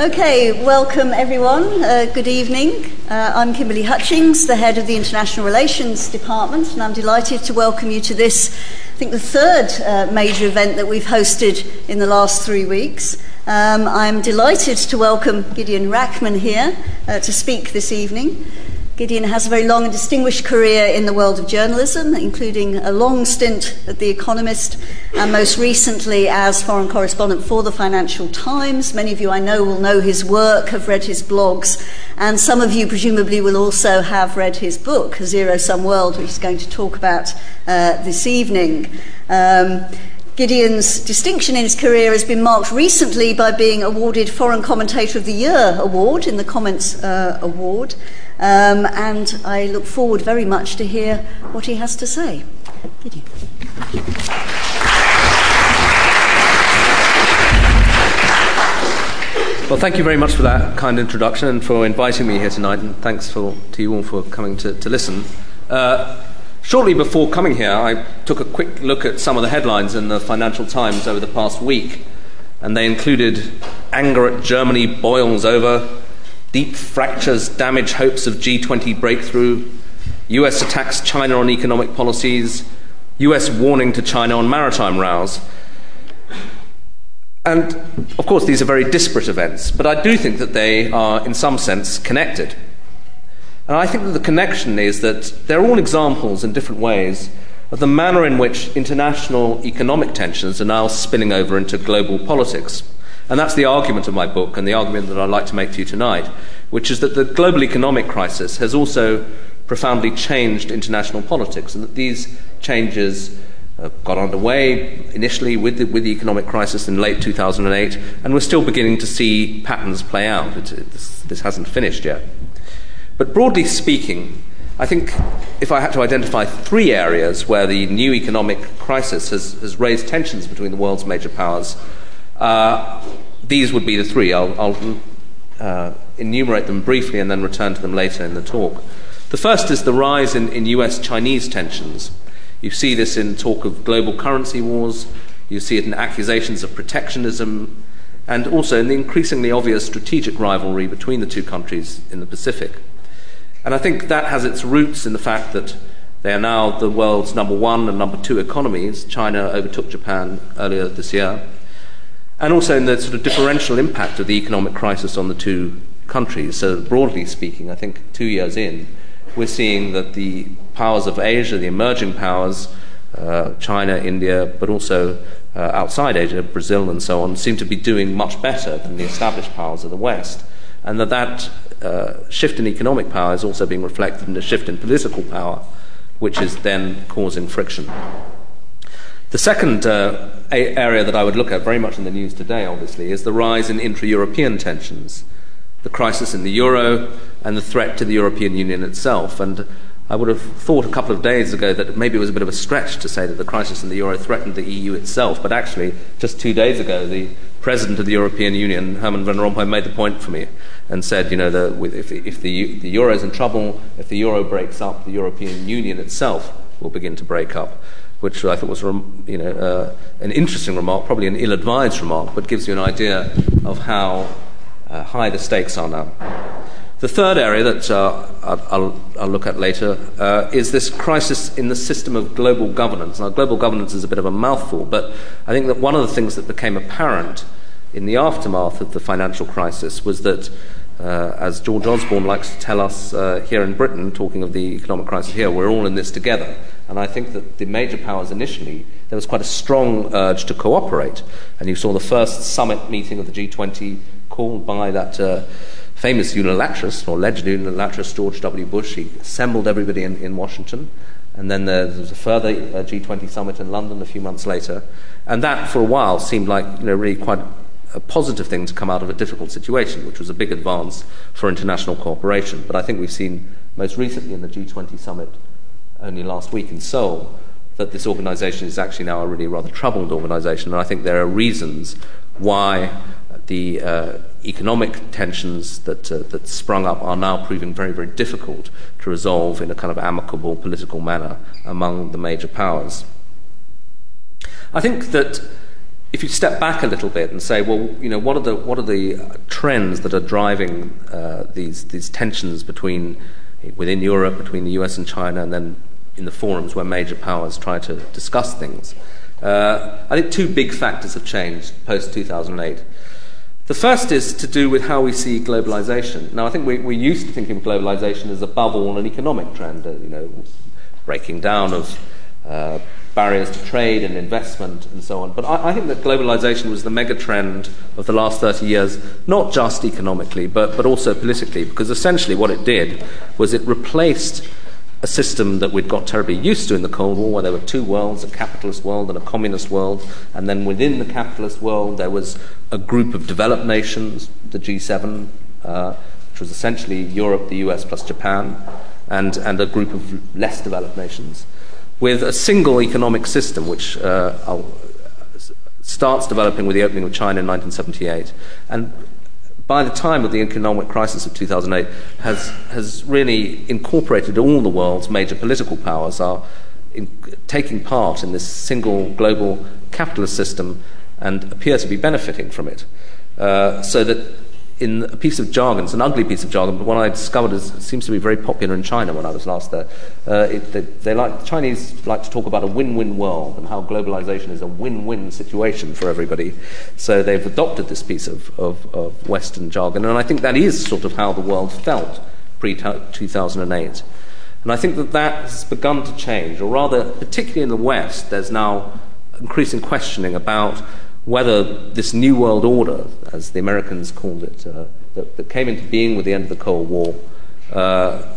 Okay, welcome everyone. Good evening. I'm Kimberly Hutchings, the head of the International Relations Department, and I'm delighted to welcome you to this, I think, the third major event that we've hosted in the last 3 weeks. I'm delighted to welcome Gideon Rackman here to speak this evening. Gideon has a very long and distinguished career in the world of journalism, including a long stint at The Economist and most recently as foreign correspondent for the Financial Times. Many of you I know will know his work, have read his blogs, and some of you presumably will also have read his book, A Zero-Sum World, which he's going to talk about this evening. Gideon's distinction in his career has been marked recently by being awarded Foreign Commentator of the Year award in the Comments Award, and I look forward very much to hear what he has to say. Gideon. Well, thank you very much for that kind introduction and for inviting me here tonight, and thanks to you all for coming to listen. Shortly before coming here, I took a quick look at some of the headlines in the Financial Times over the past week, and they included anger at Germany boils over, deep fractures damage hopes of G20 breakthrough, US attacks China on economic policies, US warning to China on maritime rows. And, of course, these are very disparate events, but I do think that they are, in some sense, connected. And I think that the connection is that they're all examples in different ways of the manner in which international economic tensions are now spilling over into global politics. And that's the argument of my book and the argument that I'd like to make to you tonight, which is that the global economic crisis has also profoundly changed international politics, and that these changes got underway initially with the economic crisis in late 2008, and we're still beginning to see patterns play out. This hasn't finished yet. But broadly speaking, I think if I had to identify three areas where the new economic crisis has raised tensions between the world's major powers, these would be the three. I'll enumerate them briefly and then return to them later in the talk. The first is the rise in US-Chinese tensions. You see this in talk of global currency wars, you see it in accusations of protectionism, and also in the increasingly obvious strategic rivalry between the two countries in the Pacific. And I think that has its roots in the fact that they are now the world's number one and number two economies. China overtook Japan earlier this year. And also in the sort of differential impact of the economic crisis on the two countries. So broadly speaking, I think 2 years in, we're seeing that the powers of Asia, the emerging powers, China, India, but also outside Asia, Brazil and so on, seem to be doing much better than the established powers of the West. And that shift in economic power is also being reflected in a shift in political power, which is then causing friction. The second area that I would look at, very much in the news today, obviously, is the rise in intra-European tensions, the crisis in the euro, and the threat to the European Union itself. And I would have thought a couple of days ago that maybe it was a bit of a stretch to say that the crisis in the euro threatened the EU itself, but actually, just 2 days ago, the President of the European Union, Herman Van Rompuy, made the point for me and said, you know, if the euro is in trouble, if the euro breaks up, the European Union itself will begin to break up, which I thought was an interesting remark, probably an ill-advised remark, but gives you an idea of how high the stakes are now. The third area that I'll look at later is this crisis in the system of global governance. Now, global governance is a bit of a mouthful, but I think that one of the things that became apparent in the aftermath of the financial crisis was that, as George Osborne likes to tell us here in Britain, talking of the economic crisis here, we're all in this together. And I think that the major powers initially, there was quite a strong urge to cooperate. And you saw the first summit meeting of the G20 called by that famous unilateralist, or alleged unilateralist, George W. Bush. He assembled everybody in Washington, and then there was a further G20 summit in London a few months later, and that for a while seemed like, you know, really quite a positive thing to come out of a difficult situation, which was a big advance for international cooperation. But I think we've seen most recently in the G20 summit only last week in Seoul that this organisation is actually now a really rather troubled organisation, and I think there are reasons why the economic tensions that sprung up are now proving very, very difficult to resolve in a kind of amicable political manner among the major powers. I think that if you step back a little bit and say, well, you know, what are the trends that are driving these tensions within Europe, between the US and China, and then in the forums where major powers try to discuss things? I think two big factors have changed post-2008. The first is to do with how we see globalization. Now, I think we're used to thinking of globalization as above all an economic trend, you know, breaking down of barriers to trade and investment and so on. But I think that globalization was the mega trend of the last 30 years, not just economically, but also politically, because essentially what it did was it replaced a system that we'd got terribly used to in the Cold War, where there were two worlds, a capitalist world and a communist world, and then within the capitalist world there was a group of developed nations, the G7, which was essentially Europe, the US plus Japan, and a group of less developed nations, with a single economic system which starts developing with the opening of China in 1978, and by the time of the economic crisis of 2008, has really incorporated all the world's major political powers are taking part in this single global capitalist system and appear to be benefiting from it. So that in a piece of jargon, it's an ugly piece of jargon, but one I discovered seems to be very popular in China when I was last there. The Chinese like to talk about a win-win world and how globalization is a win-win situation for everybody. So they've adopted this piece of Western jargon, and I think that is sort of how the world felt pre-2008. And I think that has begun to change, or rather, particularly in the West, there's now increasing questioning about whether this new world order, as the Americans called it, that came into being with the end of the Cold War,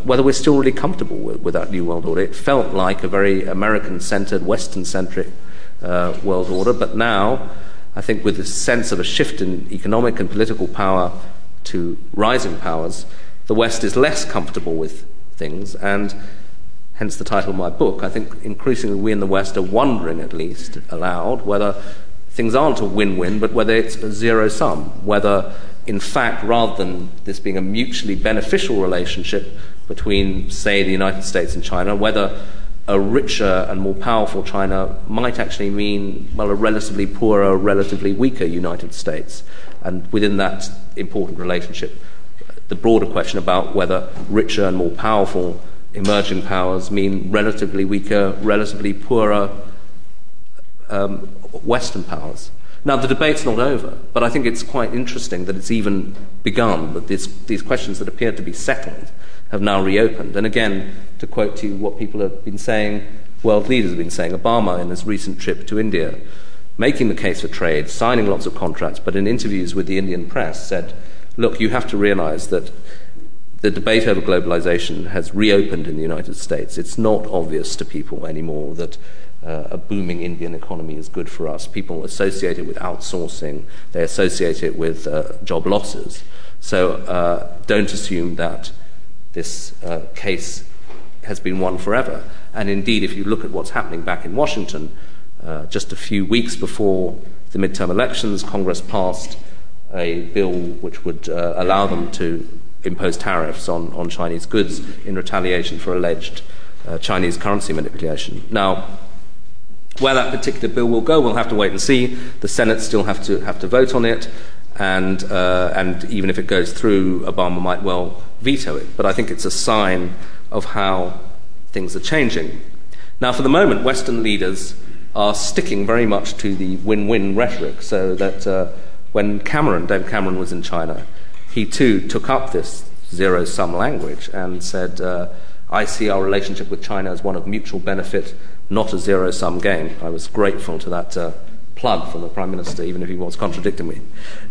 whether we're still really comfortable with that new world order. It felt like a very American-centered, Western-centric world order, but now I think with this sense of a shift in economic and political power to rising powers, the West is less comfortable with things, and hence the title of my book. I think increasingly we in the West are wondering, at least aloud, whether things aren't a win-win, but whether it's a zero-sum, whether, in fact, rather than this being a mutually beneficial relationship between, say, the United States and China, whether a richer and more powerful China might actually mean, well, a relatively poorer, relatively weaker United States. And within that important relationship, the broader question about whether richer and more powerful emerging powers mean relatively weaker, relatively poorer Western powers. Now, the debate's not over, but I think it's quite interesting that it's even begun, that these questions that appeared to be settled have now reopened. And again, to quote to you what people have been saying, world leaders have been saying, Obama in his recent trip to India, making the case for trade, signing lots of contracts, but in interviews with the Indian press said, look, you have to realize that the debate over globalization has reopened in the United States. It's not obvious to people anymore that a booming Indian economy is good for us. People associate it with outsourcing. They associate it with job losses. So don't assume that this case has been won forever. And indeed, if you look at what's happening back in Washington, just a few weeks before the midterm elections, Congress passed a bill which would allow them to impose tariffs on Chinese goods in retaliation for alleged Chinese currency manipulation. Now, where that particular bill will go, we'll have to wait and see. The Senate still have to vote on it, and even if it goes through, Obama might well veto it. But I think it's a sign of how things are changing. Now, for the moment, Western leaders are sticking very much to the win-win rhetoric, so that when David Cameron was in China, he too took up this zero-sum language and said, I see our relationship with China as one of mutual benefit, not a zero-sum game. I was grateful to that plug from the Prime Minister, even if he was contradicting me.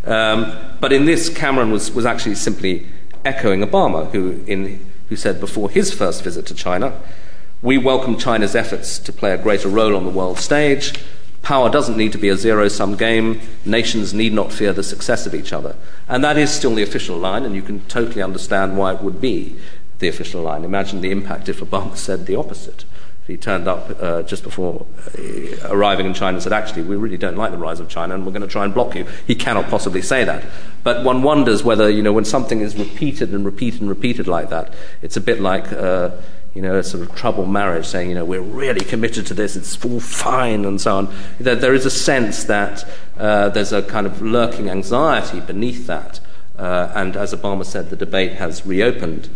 But in this, Cameron was actually simply echoing Obama, who said before his first visit to China, we welcome China's efforts to play a greater role on the world stage. Power doesn't need to be a zero-sum game. Nations need not fear the success of each other. And that is still the official line, and you can totally understand why it would be the official line. Imagine the impact if Obama said the opposite. If he turned up just before arriving in China and said, actually, we really don't like the rise of China and we're going to try and block you. He cannot possibly say that. But one wonders whether, you know, when something is repeated and repeated and repeated like that, it's a bit like a sort of troubled marriage, saying, we're really committed to this, it's all fine, and so on. There is a sense that there's a kind of lurking anxiety beneath that. And as Obama said, the debate has reopened.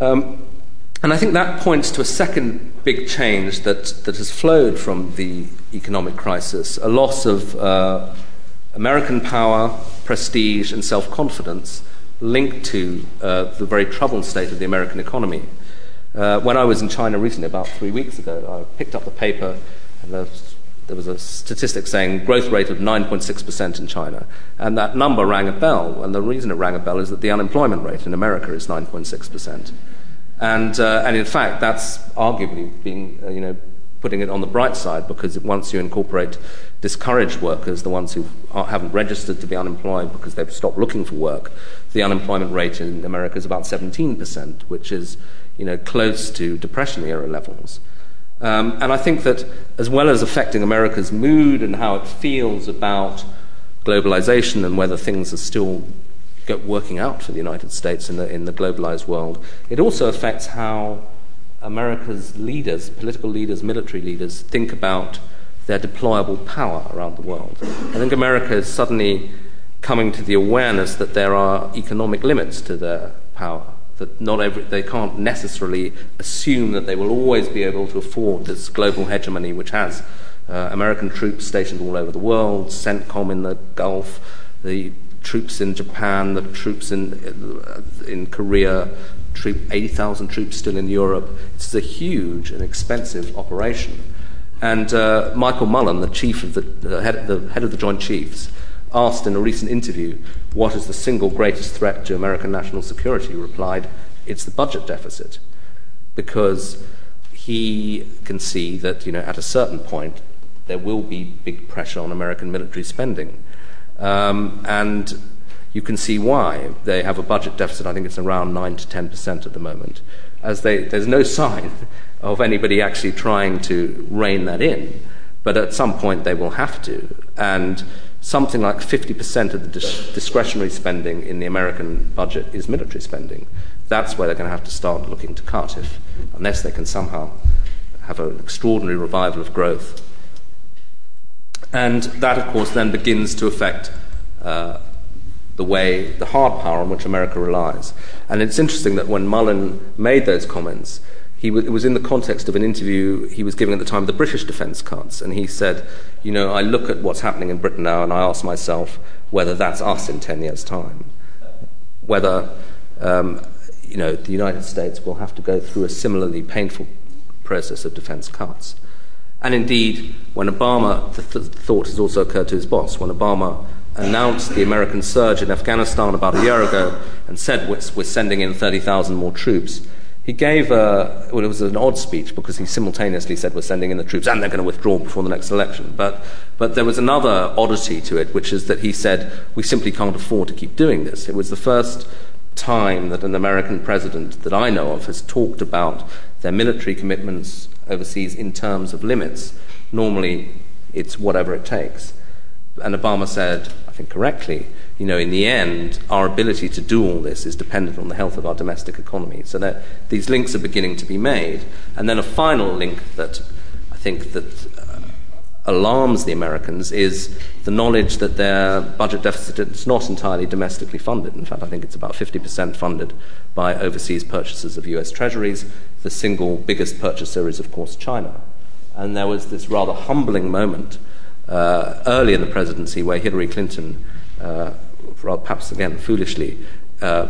And I think that points to a second big change that has flowed from the economic crisis, a loss of American power, prestige, and self-confidence linked to the very troubled state of the American economy. When I was in China recently, about 3 weeks ago, I picked up the paper, and there was a statistic saying growth rate of 9.6% in China. And that number rang a bell, and the reason it rang a bell is that the unemployment rate in America is 9.6%. And in fact, that's arguably being, putting it on the bright side, because once you incorporate discouraged workers, the ones who haven't registered to be unemployed because they've stopped looking for work, the unemployment rate in America is about 17%, which is, close to Depression-era levels. And I think that, as well as affecting America's mood and how it feels about globalization and whether things are still working out for the United States in the globalized world, it also affects how America's leaders, political leaders, military leaders, think about their deployable power around the world. I think America is suddenly coming to the awareness that there are economic limits to their power, that they can't necessarily assume that they will always be able to afford this global hegemony which has American troops stationed all over the world, CENTCOM in the Gulf, the troops in Japan, the troops in Korea, 80,000 troops still in Europe. It's a huge and expensive operation. And Michael Mullen, the head of the Joint Chiefs, asked in a recent interview, what is the single greatest threat to American national security? Replied, it's the budget deficit. Because he can see that, at a certain point, there will be big pressure on American military spending. And you can see why. They have a budget deficit, I think it's around 9 to 10% at the moment. There's no sign of anybody actually trying to rein that in, but at some point they will have to. And something like 50% of the discretionary spending in the American budget is military spending. That's where they're going to have to start looking to cut, unless they can somehow have an extraordinary revival of growth. And that, of course, then begins to affect the hard power on which America relies. And it's interesting that when Mullen made those comments, it was in the context of an interview he was giving at the time of the British defence cuts. And he said, I look at what's happening in Britain now and I ask myself whether that's us in 10 years' time. Whether, the United States will have to go through a similarly painful process of defence cuts. And indeed, when Obama, the thought has also occurred to his boss, when Obama announced the American surge in Afghanistan about a year ago and said we're sending in 30,000 more troops, he gave it was an odd speech because he simultaneously said we're sending in the troops and they're going to withdraw before the next election. But there was another oddity to it, which is that he said we simply can't afford to keep doing this. It was the first time that an American president that I know of has talked about their military commitments overseas in terms of limits. Normally, it's whatever it takes. And Obama said, I think correctly, in the end, our ability to do all this is dependent on the health of our domestic economy. So that these links are beginning to be made. And then a final link that I think that alarms the Americans is the knowledge that their budget deficit is not entirely domestically funded. In fact, I think it's about 50% funded by overseas purchases of US treasuries. The single biggest purchaser is, of course, China. And there was this rather humbling moment early in the presidency where Hillary Clinton, perhaps again foolishly,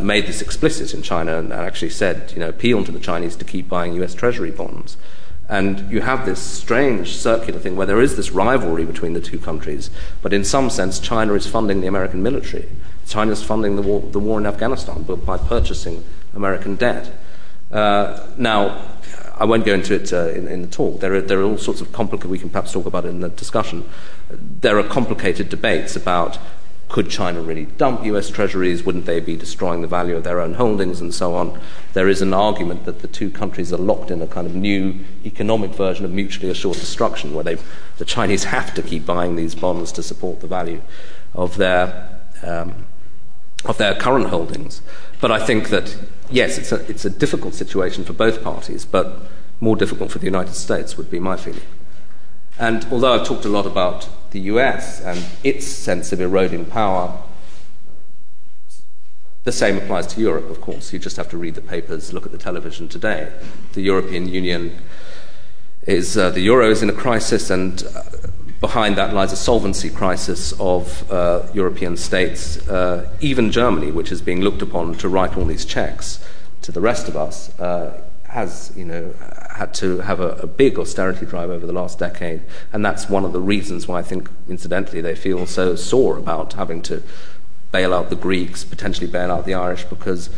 made this explicit in China and actually said, appeal to the Chinese to keep buying US treasury bonds. And you have this strange circular thing where there is this rivalry between the two countries, but in some sense China is funding the American military. China is funding the war in Afghanistan by purchasing American debt. Now, I won't go into it in the talk. There are all sorts of complicated... We can perhaps talk about it in the discussion. There are complicated debates about could China really dump US treasuries? Wouldn't they be destroying the value of their own holdings and so on? There is an argument that the two countries are locked in a kind of new economic version of mutually assured destruction where the Chinese have to keep buying these bonds to support the value of their of their current holdings. But I think that, yes, it's a difficult situation for both parties, but more difficult for the United States would be my feeling. And although I've talked a lot about the US and its sense of eroding power, the same applies to Europe, of course. You just have to read the papers, look at the television today. The European Union is, the euro is in a crisis, and behind that lies a solvency crisis of European states, even Germany, which is being looked upon to write all these checks to the rest of us, has, you know, had to have a big austerity drive over the last decade, and that's one of the reasons why I think, incidentally, they feel so sore about having to bail out the Greeks, potentially bail out the Irish, because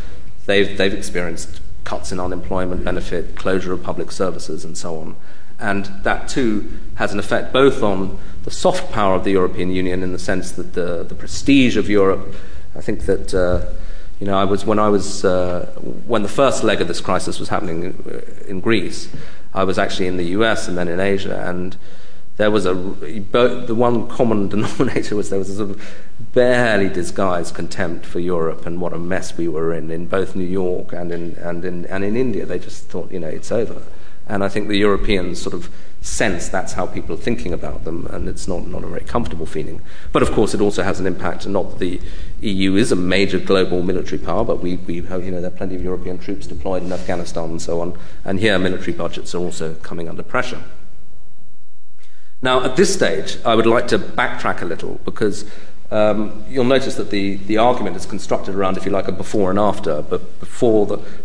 they've experienced cuts in unemployment benefit, closure of public services, and so on. And that, too, has an effect both on the soft power of the European Union in the sense that the prestige of Europe, I think that... You know, when the first leg of this crisis was happening in Greece, I was actually in the US and then in Asia, and there was the one common denominator was there was a sort of barely disguised contempt for Europe and what a mess we were in both New York and in India. They just thought, you know, it's over. And I think the Europeans sort of sense that's how people are thinking about them, and it's not a very comfortable feeling. But of course, it also has an impact. Not that the EU is a major global military power, but we have, you know, there are plenty of European troops deployed in Afghanistan and so on. And here, military budgets are also coming under pressure. Now, at this stage, I would like to backtrack a little, because you'll notice that the argument is constructed around, if you like, a before and after, but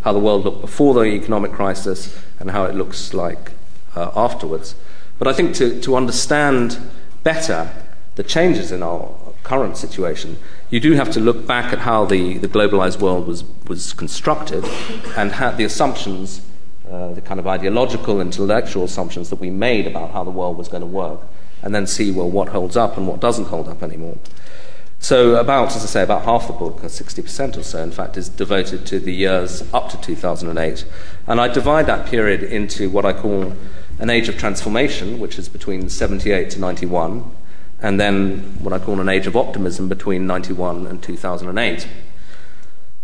how the world looked before the economic crisis and how it looks like afterwards. But I think to understand better the changes in our current situation, you do have to look back at how the globalized world was constructed and had the assumptions, the kind of ideological, intellectual assumptions that we made about how the world was going to work, and then see, well, what holds up and what doesn't hold up anymore. So about, as I say, about half the book, 60% or so, in fact, is devoted to the years up to 2008. And I divide that period into what I call an age of transformation, which is between 78 to 91, and then what I call an age of optimism between 91 and 2008.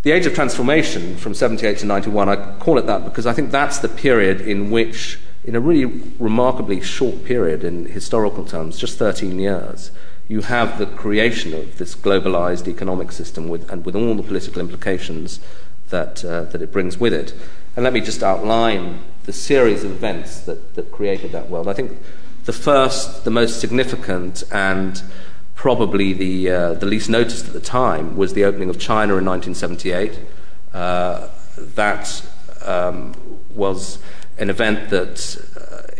The age of transformation from 78 to 91, I call it that because I think that's the period in which, in a really remarkably short period in historical terms, just 13 years, you have the creation of this globalized economic system with all the political implications that it brings with it. And let me just outline the series of events that created that world. I think the first, the most significant, and probably the least noticed at the time was the opening of China in 1978. That was an event that,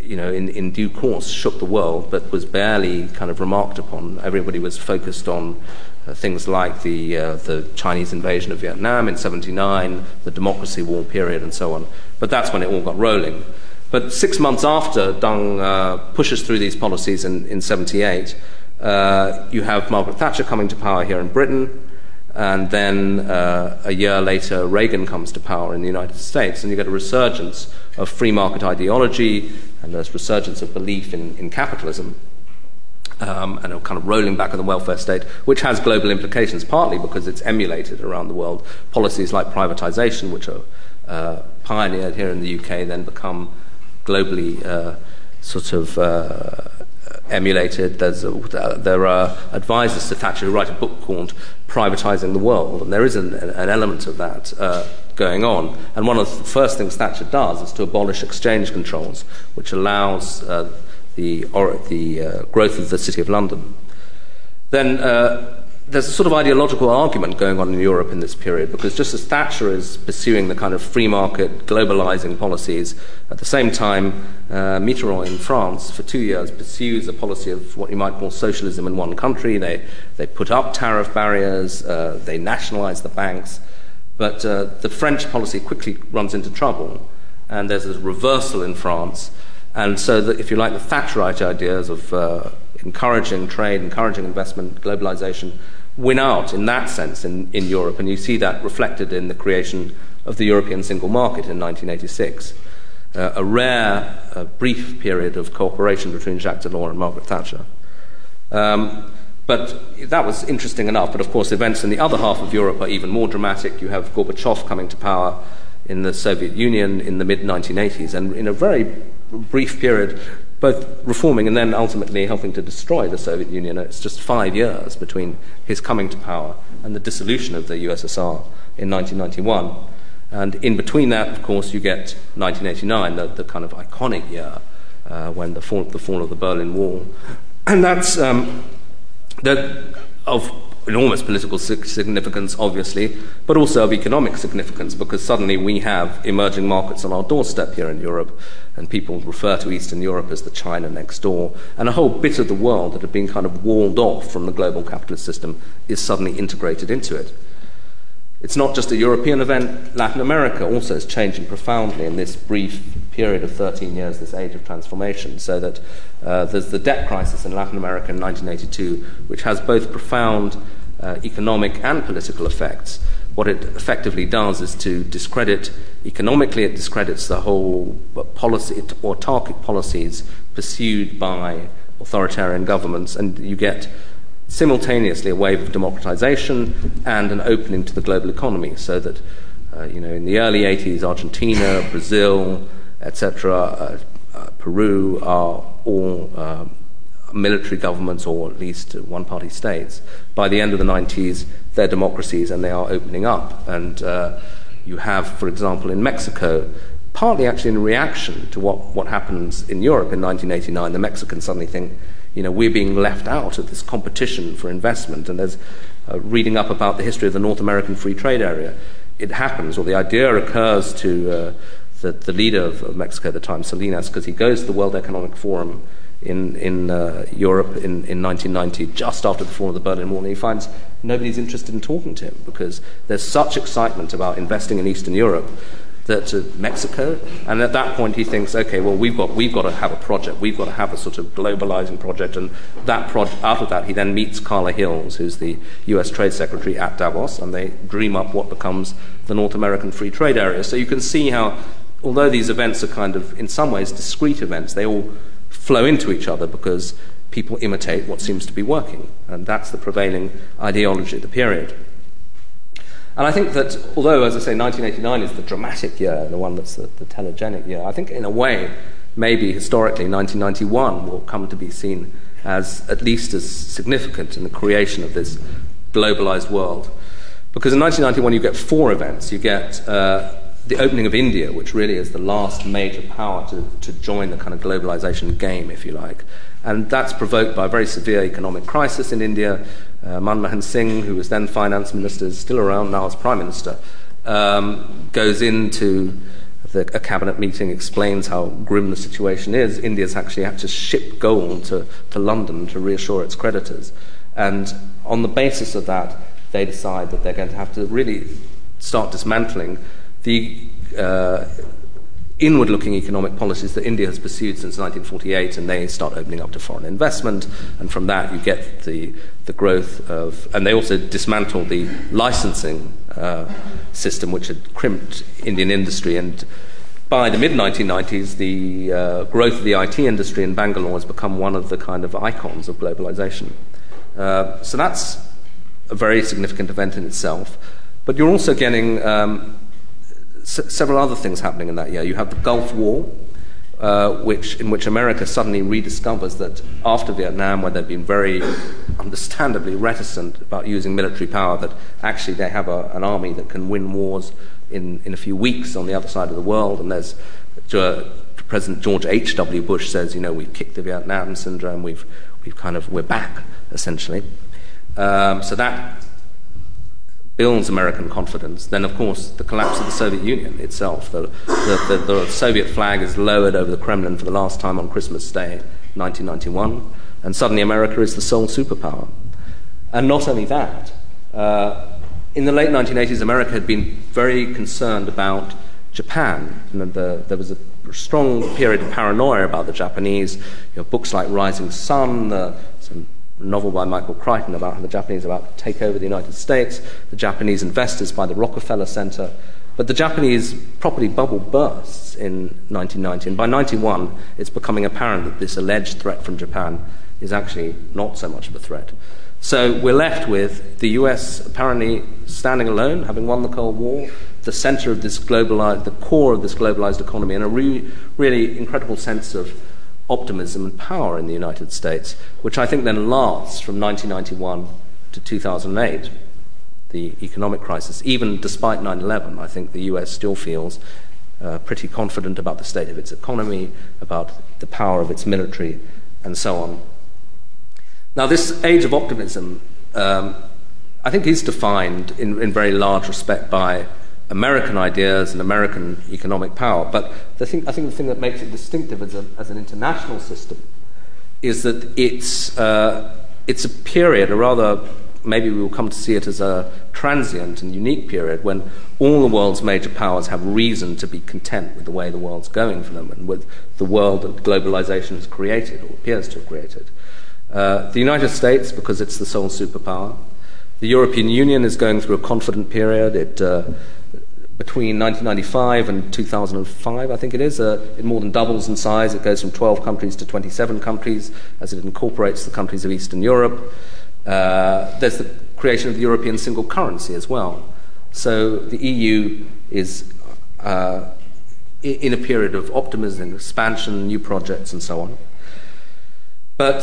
you know, in due course shook the world, but was barely kind of remarked upon. Everybody was focused on things like the Chinese invasion of Vietnam in 79, the Democracy War period, and so on. But that's when it all got rolling. But 6 months after Deng pushes through these policies in 78, you have Margaret Thatcher coming to power here in Britain, and then a year later, Reagan comes to power in the United States, and you get a resurgence of free market ideology, and there's resurgence of belief in capitalism, and a kind of rolling back of the welfare state, which has global implications, partly because it's emulated around the world. Policies like privatization, which are pioneered here in the UK, then become globally emulated. There are advisors to Thatcher who write a book called Privatizing the World, and there is an element of that going on. And one of the first things Thatcher does is to abolish exchange controls, which allows the growth of the City of London. Then there's a sort of ideological argument going on in Europe in this period, because just as Thatcher is pursuing the kind of free market, globalizing policies, at the same time, Mitterrand in France, for 2 years, pursues a policy of what you might call socialism in one country. They put up tariff barriers, they nationalize the banks, but the French policy quickly runs into trouble, and there's a reversal in France. And so, if you like, the Thatcherite ideas of encouraging trade, encouraging investment, globalization, win out in that sense in Europe, and you see that reflected in the creation of the European single market in 1986, a rare, brief period of cooperation between Jacques Delors and Margaret Thatcher. But that was interesting enough. But of course, events in the other half of Europe are even more dramatic. You have Gorbachev coming to power in the Soviet Union in the mid-1980s, and in a very brief period, both reforming and then ultimately helping to destroy the Soviet Union. It's just 5 years between his coming to power and the dissolution of the USSR in 1991. And in between that, of course, you get 1989, the kind of iconic year when the fall of the Berlin Wall. And that's of enormous political significance, obviously, but also of economic significance, because suddenly we have emerging markets on our doorstep here in Europe, and people refer to Eastern Europe as the China next door, and a whole bit of the world that had been kind of walled off from the global capitalist system is suddenly integrated into it. It's not just a European event. Latin America also is changing profoundly in this brief period of 13 years, this age of transformation, so that there's the debt crisis in Latin America in 1982, which has both profound economic and political effects. What it effectively does is to discredit, economically it discredits the whole policy, autarkic policies pursued by authoritarian governments, and you get simultaneously a wave of democratization and an opening to the global economy, so that in the early 80s Argentina, Brazil, etc., Peru are all military governments, or at least one-party states. By the end of the 90s they're democracies and they are opening up, and you have, for example, in Mexico, partly actually in reaction to what happens in Europe in 1989, the Mexicans suddenly think, we're being left out of this competition for investment. And there's reading up about the history of the North American Free Trade Area. It happens, or the idea occurs to the leader of Mexico at the time, Salinas, because he goes to the World Economic Forum in Europe in 1990, just after the fall of the Berlin Wall, and he finds nobody's interested in talking to him because there's such excitement about investing in Eastern Europe that Mexico, and at that point he thinks, okay, well, we've got to have a project, we've got to have a sort of globalizing project, and that out of that he then meets Carla Hills, who's the U.S. Trade Secretary at Davos, and they dream up what becomes the North American Free Trade Area. So you can see how, although these events are kind of, in some ways, discrete events, they all flow into each other because people imitate what seems to be working, and that's the prevailing ideology of the period. And I think that, although, as I say, 1989 is the dramatic year, the one that's the telegenic year, I think in a way, maybe historically, 1991 will come to be seen as at least as significant in the creation of this globalized world. Because in 1991 you get 4 events. You get the opening of India, which really is the last major power to join the kind of globalization game, if you like. And that's provoked by a very severe economic crisis in India. Manmohan Singh, who was then finance minister, is still around now as prime minister, goes into a cabinet meeting, explains how grim the situation is. India's actually had to ship gold to London to reassure its creditors. And on the basis of that, they decide that they're going to have to really start dismantling the inward-looking economic policies that India has pursued since 1948, and they start opening up to foreign investment, and from that you get the growth of... And they also dismantle the licensing system, which had crimped Indian industry, and by the mid-1990s, the growth of the IT industry in Bangalore has become one of the kind of icons of globalization. So that's a very significant event in itself. But you're also getting... several other things happening in that year. You have the Gulf War, in which America suddenly rediscovers that after Vietnam, where they've been very understandably reticent about using military power, that actually they have an army that can win wars in a few weeks on the other side of the world. And there's President George H.W. Bush says, we've kicked the Vietnam syndrome, we're back, essentially. So that builds American confidence. Then, of course, the collapse of the Soviet Union itself. The Soviet flag is lowered over the Kremlin for the last time on Christmas Day, 1991, and suddenly America is the sole superpower. And not only that, in the late 1980s, America had been very concerned about Japan. There was a strong period of paranoia about the Japanese. Books like Rising Sun, novel by Michael Crichton about how the Japanese are about to take over the United States, the Japanese investors by the Rockefeller Center. But the Japanese property bubble bursts in 1990, and by 1991 it's becoming apparent that this alleged threat from Japan is actually not so much of a threat. So we're left with the US apparently standing alone, having won the Cold War, the center of this globalized, the core of this globalized economy, and a really incredible sense of optimism and power in the United States, which I think then lasts from 1991 to 2008, the economic crisis. Even despite 9/11, I think the US still feels pretty confident about the state of its economy, about the power of its military, and so on. Now, this age of optimism, I think, is defined in very large respect by American ideas and American economic power. But I think the thing that makes it distinctive as an international system is that it's a period, or rather, maybe we will come to see it as a transient and unique period when all the world's major powers have reason to be content with the way the world's going for them and with the world that globalization has created or appears to have created. The United States, because it's the sole superpower. The European Union is going through a confident period. Between 1995 and 2005, I think it is, it more than doubles in size. It goes from 12 countries to 27 countries as it incorporates the countries of Eastern Europe. There's the creation of the European single currency as well. So the EU is in a period of optimism, expansion, new projects, and so on. But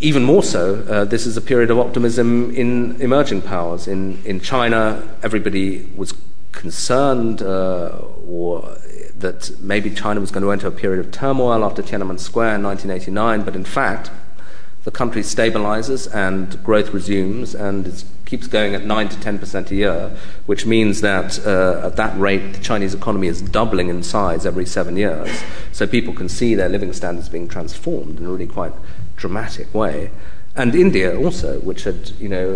even more so, this is a period of optimism in emerging powers. In China, everybody was concerned or that maybe China was going to enter a period of turmoil after Tiananmen Square in 1989, but in fact, the country stabilizes and growth resumes and it keeps going at 9 to 10% a year, which means that at that rate, the Chinese economy is doubling in size every 7 years. So people can see their living standards being transformed in a really quite dramatic way. And India also, which had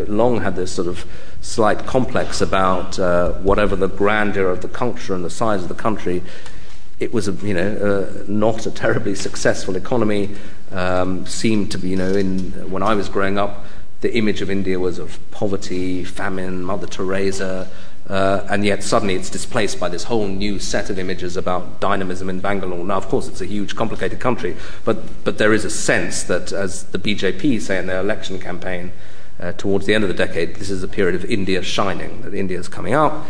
long had this sort of slight complex about whatever the grandeur of the culture and the size of the country, it was not a terribly successful economy. Seemed to be, when I was growing up, the image of India was of poverty, famine, Mother Teresa, and yet suddenly it's displaced by this whole new set of images about dynamism in Bangalore. Now, of course, it's a huge, complicated country, but there is a sense that, as the BJP say in their election campaign towards the end of the decade, this is a period of India shining, that India is coming out.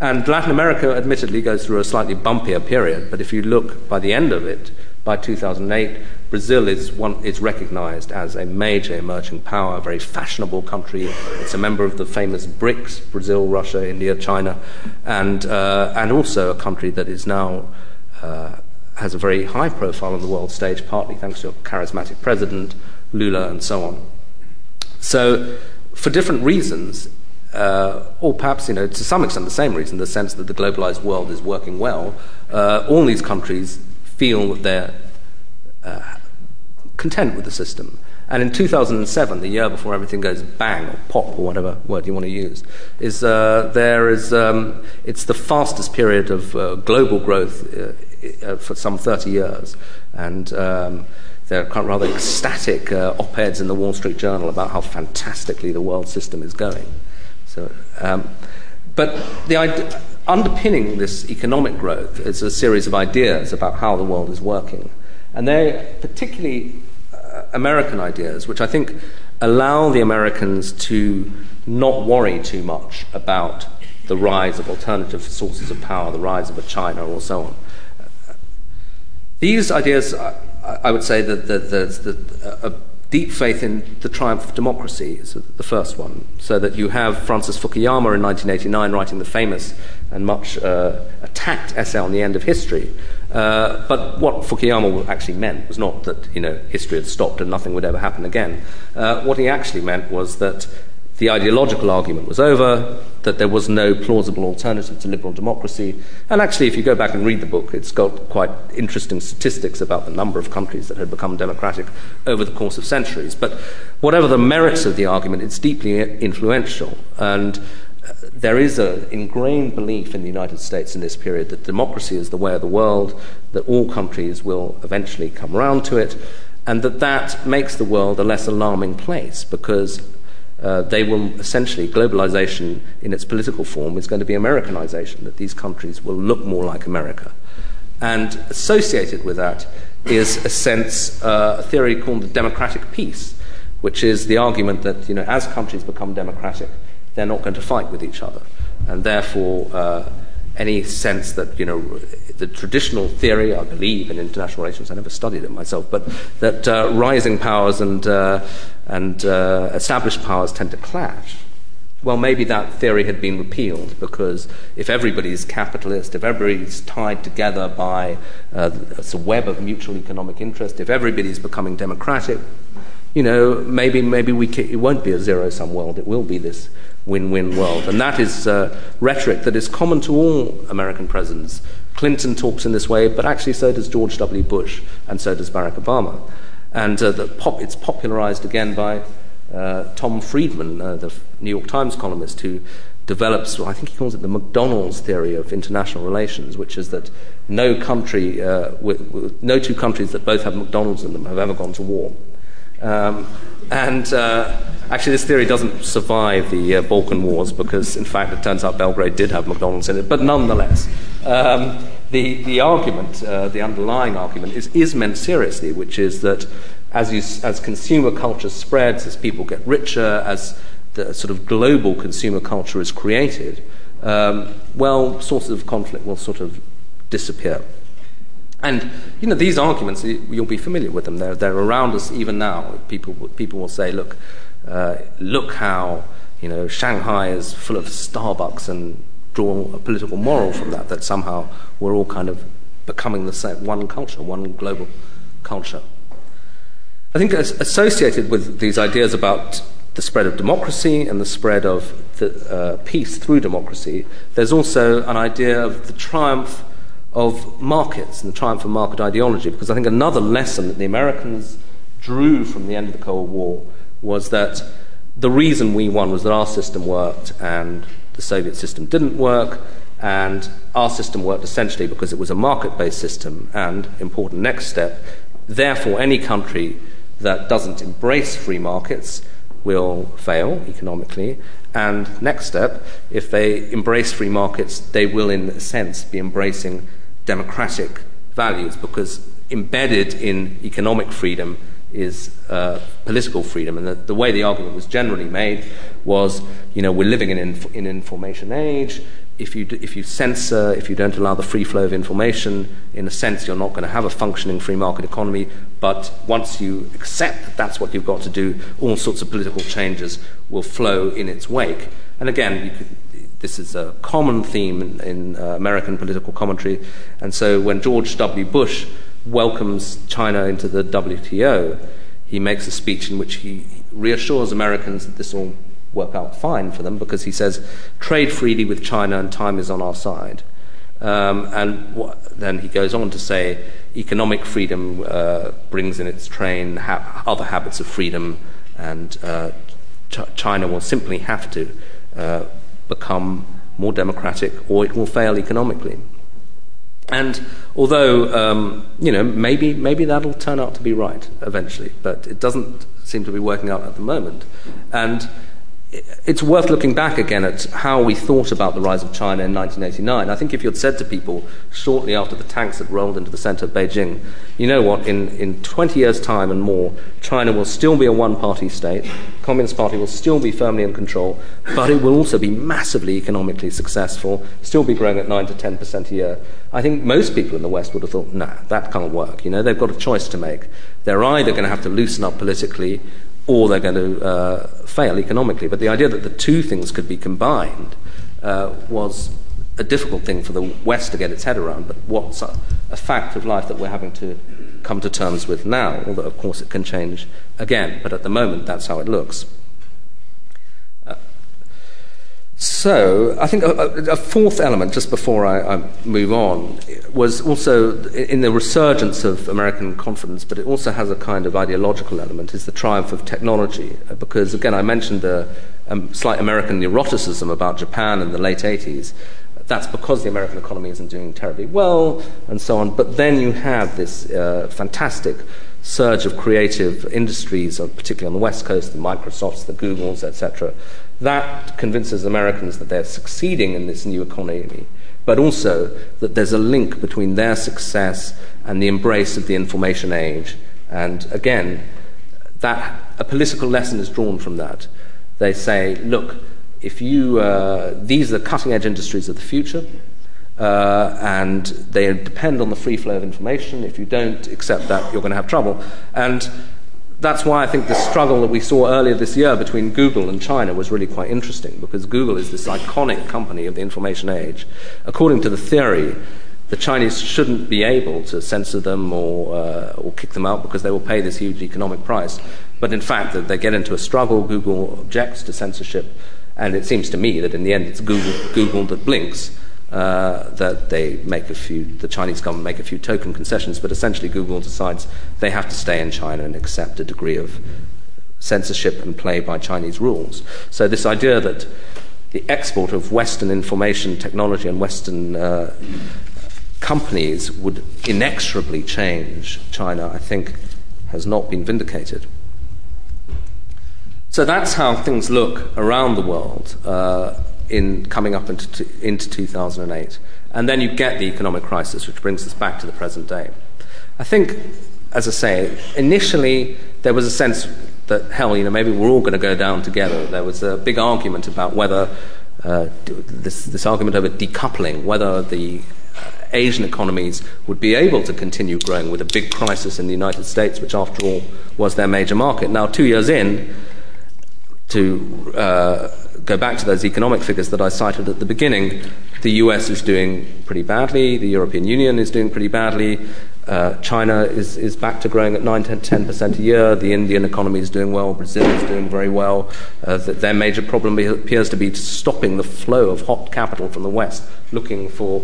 And Latin America, admittedly, goes through a slightly bumpier period, but if you look by the end of it, by 2008, Brazil is recognized as a major emerging power, a very fashionable country. It's a member of the famous BRICS, Brazil, Russia, India, China, and also a country that is now has a very high profile on the world stage, partly thanks to a charismatic president, Lula, and so on. So, for different reasons, or perhaps, to some extent the same reason, the sense that the globalized world is working well, all these countries feel that they're content with the system. And in 2007, the year before everything goes bang or pop or whatever word you want to use, it's the fastest period of global growth for some 30 years. And there are quite rather ecstatic op-eds in the Wall Street Journal about how fantastically the world system is going. So, but the idea, underpinning this economic growth is a series of ideas about how the world is working. And they're particularly American ideas, which I think allow the Americans to not worry too much about the rise of alternative sources of power, the rise of a China or so on. These ideas, I would say, that a deep faith in the triumph of democracy is the first one. So that you have Francis Fukuyama in 1989 writing the famous and much attacked essay on the end of history. But what Fukuyama actually meant was not that history had stopped and nothing would ever happen again. What he actually meant was that the ideological argument was over, that there was no plausible alternative to liberal democracy. And actually, if you go back and read the book, it's got quite interesting statistics about the number of countries that had become democratic over the course of centuries. But whatever the merits of the argument, it's deeply influential. And there is an ingrained belief in the United States in this period that democracy is the way of the world, that all countries will eventually come round to it, and that makes the world a less alarming place because they will essentially, globalization in its political form is going to be Americanization, that these countries will look more like America. And associated with that is a theory called the democratic peace, which is the argument that, you know, as countries become democratic, they're not going to fight with each other. And therefore, any sense that, you know, the traditional theory, I believe, in international relations, I never studied it myself, but that rising powers and established powers tend to clash. Well, maybe that theory had been repealed, because if everybody's capitalist, if everybody's tied together by a web of mutual economic interest, if everybody's becoming democratic, you know, maybe it won't be a zero-sum world. It will be this win-win world. And that is rhetoric that is common to all American presidents. Clinton talks in this way, but actually so does George W. Bush, and so does Barack Obama. And it's popularized again by Tom Friedman, the New York Times columnist, who develops, well, I think he calls it the McDonald's theory of international relations, which is that no country, no two countries that both have McDonald's in them have ever gone to war. Actually, this theory doesn't survive the Balkan Wars, because, in fact, it turns out Belgrade did have McDonald's in it. But nonetheless, the argument, the underlying argument, is meant seriously, which is that as consumer culture spreads, as people get richer, as the sort of global consumer culture is created, sources of conflict will sort of disappear. And, you know, these arguments, you'll be familiar with them. They're around us even now. People will say, look how, you know, Shanghai is full of Starbucks, and draw a political moral from that somehow we're all kind of becoming the same, one culture, one global culture. I think associated with these ideas about the spread of democracy and the spread of peace through democracy, there's also an idea of the triumph of markets and the triumph of market ideology, because I think another lesson that the Americans drew from the end of the Cold War was that the reason we won was that our system worked and the Soviet system didn't work, and our system worked essentially because it was a market-based system. And, important next step, therefore any country that doesn't embrace free markets will fail economically, and next step, if they embrace free markets, they will in a sense be embracing democratic values, because embedded in economic freedom is political freedom. And the way the argument was generally made was, you know, we're living in an information age. If you censor, if you don't allow the free flow of information, in a sense you're not going to have a functioning free market economy. But once you accept that that's what you've got to do, all sorts of political changes will flow in its wake. And again, this is a common theme in American political commentary. And so when George W. Bush welcomes China into the WTO, he makes a speech in which he reassures Americans that this will work out fine for them, because he says, trade freely with China and time is on our side. Then he goes on to say, economic freedom brings in its train other habits of freedom, and China will simply have to become more democratic or it will fail economically. And although, you know, maybe that'll turn out to be right eventually, but it doesn't seem to be working out at the moment. And it's worth looking back again at how we thought about the rise of China in 1989. I think if you'd said to people shortly after the tanks had rolled into the centre of Beijing, you know what, in 20 years' time and more, China will still be a one-party state, the Communist Party will still be firmly in control, but it will also be massively economically successful, still be growing at 9 to 10% a year. I think most people in the West would have thought, nah, that can't work. You know, they've got a choice to make. They're either going to have to loosen up politically, or they're going to fail economically. But the idea that the two things could be combined was a difficult thing for the West to get its head around, but what's a fact of life that we're having to come to terms with now, although, of course, it can change again. But at the moment, that's how it looks. So I think a fourth element, just before I move on, was also in the resurgence of American confidence, but it also has a kind of ideological element, is the triumph of technology. Because, again, I mentioned the slight American neuroticism about Japan in the late 80s. That's because the American economy isn't doing terribly well and so on. But then you have this fantastic surge of creative industries, particularly on the West Coast, the Microsofts, the Googles, etc. That convinces Americans that they're succeeding in this new economy, but also that there's a link between their success and the embrace of the information age. And again, that a political lesson is drawn from that. They say, look, if you these are the cutting-edge industries of the future, and they depend on the free flow of information. If you don't accept that, you're going to have trouble. And that's why I think the struggle that we saw earlier this year between Google and China was really quite interesting, because Google is this iconic company of the information age. According to the theory, the Chinese shouldn't be able to censor them or kick them out because they will pay this huge economic price. But in fact, they get into a struggle. Google objects to censorship, and it seems to me that in the end, it's Google that blinks. That they make the Chinese government make a few token concessions, but essentially Google decides they have to stay in China and accept a degree of censorship and play by Chinese rules. So this idea that the export of Western information technology and Western companies would inexorably change China, I think, has not been vindicated. So that's how things look around the world in coming up into 2008. And then you get the economic crisis, which brings us back to the present day. I think, as I say, initially there was a sense that, hell, maybe we're all going to go down together. There was a big argument about whether, this argument over decoupling, whether the Asian economies would be able to continue growing with a big crisis in the United States, which after all was their major market. Now, 2 years in, to go back to those economic figures that I cited at the beginning, the US is doing pretty badly, the European Union is doing pretty badly, China is back to growing at 9-10% a year, the Indian economy is doing well, Brazil is doing very well. Their major problem appears to be stopping the flow of hot capital from the West, looking for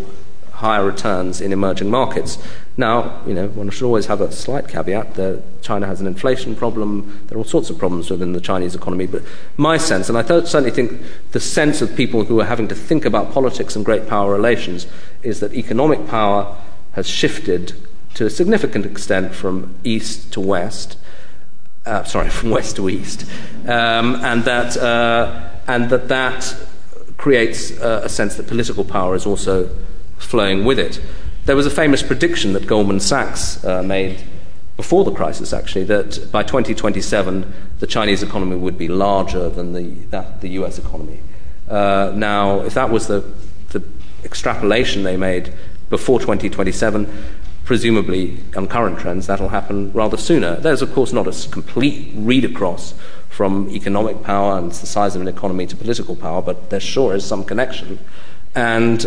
higher returns in emerging markets. Now, one should always have a slight caveat that China has an inflation problem. There are all sorts of problems within the Chinese economy. But my sense, and I certainly think the sense of people who are having to think about politics and great power relations, is that economic power has shifted to a significant extent from east to west. From west to east. And that creates a sense that political power is also flowing with it. There was a famous prediction that Goldman Sachs made before the crisis, actually, that by 2027 the Chinese economy would be larger than the US economy. Now, if that was the extrapolation they made before 2027, presumably on current trends, that'll happen rather sooner. There's, of course, not a complete read across from economic power and the size of an economy to political power, but there sure is some connection. And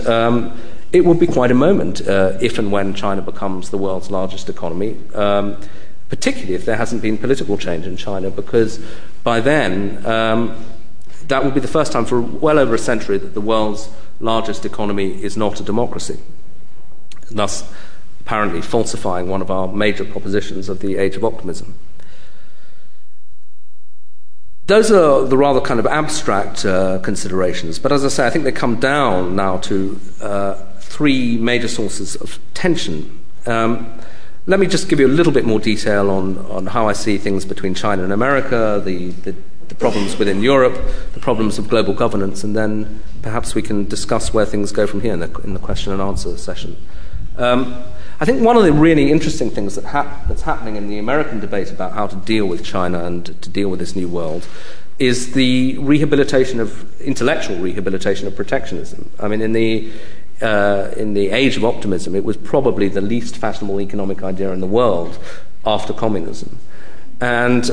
it would be quite a moment if and when China becomes the world's largest economy, particularly if there hasn't been political change in China, because by then that would be the first time for well over a century that the world's largest economy is not a democracy, thus apparently falsifying one of our major propositions of the age of optimism. Those are the rather kind of abstract considerations, but as I say, I think they come down now to three major sources of tension. Let me just give you a little bit more detail on how I see things between China and America, the problems within Europe, the problems of global governance, and then perhaps we can discuss where things go from here in the question and answer session. I think one of the really interesting things that that's happening in the American debate about how to deal with China and to deal with this new world is the intellectual rehabilitation of protectionism. I mean, in the age of optimism, it was probably the least fashionable economic idea in the world after communism. And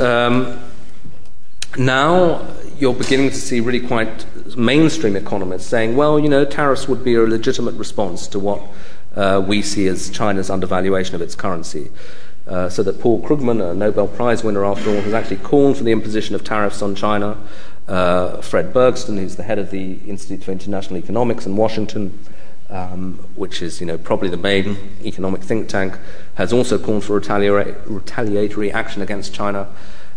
now you're beginning to see really quite mainstream economists saying, well, tariffs would be a legitimate response to what we see as China's undervaluation of its currency. So that Paul Krugman, a Nobel Prize winner after all, has actually called for the imposition of tariffs on China. Fred Bergston, who's the head of the Institute for International Economics in Washington, which is probably the main economic think tank, has also called for retaliatory action against China.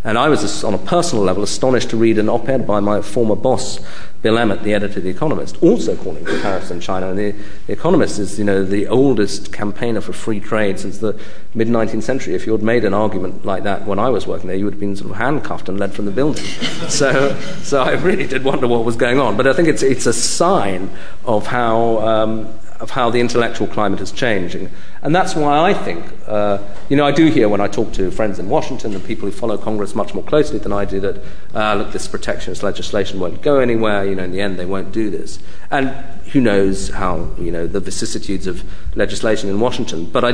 And I was, on a personal level, astonished to read an op-ed by my former boss, Bill Emmett, the editor of The Economist, also calling for tariffs in China. And The Economist is, the oldest campaigner for free trade since the mid-19th century. If you had made an argument like that when I was working there, you would have been sort of handcuffed and led from the building. So I really did wonder what was going on. But I think it's a sign of how of how the intellectual climate is changing. And that's why I think, I do hear when I talk to friends in Washington and people who follow Congress much more closely than I do that, look, this protectionist legislation won't go anywhere, in the end they won't do this. And who knows how, the vicissitudes of legislation in Washington. But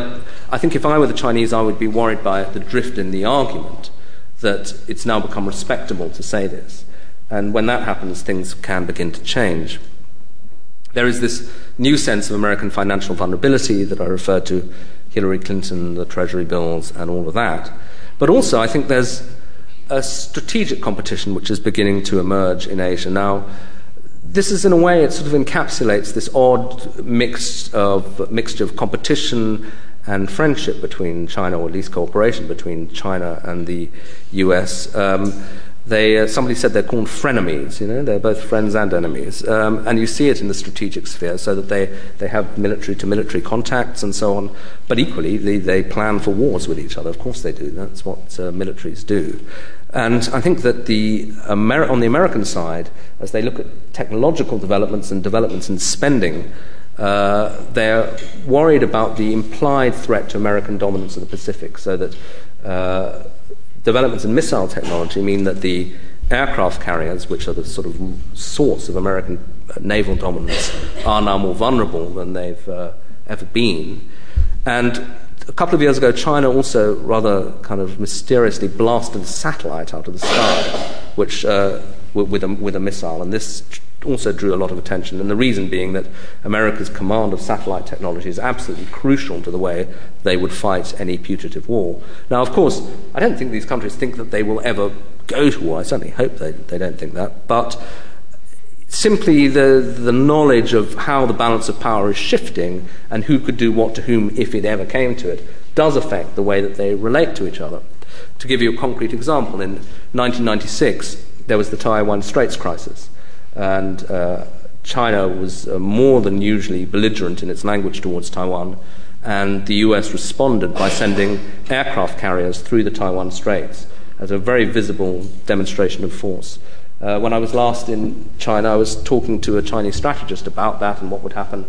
I think if I were the Chinese, I would be worried by the drift in the argument that it's now become respectable to say this. And when that happens, things can begin to change. There is this new sense of American financial vulnerability that I referred to, Hillary Clinton, the Treasury bills, and all of that. But also, I think there's a strategic competition which is beginning to emerge in Asia. Now, this is, in a way, it sort of encapsulates this odd mixture of competition and friendship between China, or at least cooperation between China and the U.S. Somebody said they're called frenemies, they're both friends and enemies. And you see it in the strategic sphere, so that they have military-to-military contacts and so on. But equally, they plan for wars with each other. Of course they do. That's what militaries do. And I think that on the American side, as they look at technological developments and developments in spending, they're worried about the implied threat to American dominance of the Pacific, so that developments in missile technology mean that the aircraft carriers, which are the sort of source of American naval dominance, are now more vulnerable than they've ever been. And a couple of years ago, China also rather kind of mysteriously blasted a satellite out of the sky, which with a missile, and this also drew a lot of attention, and the reason being that America's command of satellite technology is absolutely crucial to the way they would fight any putative war. Now, of course, I don't think these countries think that they will ever go to war. I certainly hope they don't think that. But simply the knowledge of how the balance of power is shifting and who could do what to whom if it ever came to it does affect the way that they relate to each other. To give you a concrete example, in 1996, there was the Taiwan Straits crisis. And China was more than usually belligerent in its language towards Taiwan, and the US responded by sending aircraft carriers through the Taiwan Straits as a very visible demonstration of force. When I was last in China, I was talking to a Chinese strategist about that and what would happen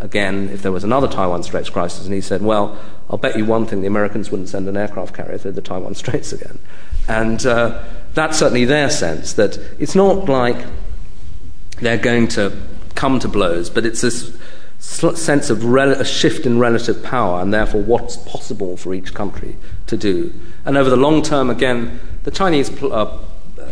again if there was another Taiwan Straits crisis, and he said, well, I'll bet you one thing, the Americans wouldn't send an aircraft carrier through the Taiwan Straits again. And that's certainly their sense, that it's not like they're going to come to blows, but it's this sense of a shift in relative power and therefore what's possible for each country to do. And over the long term, again, the Chinese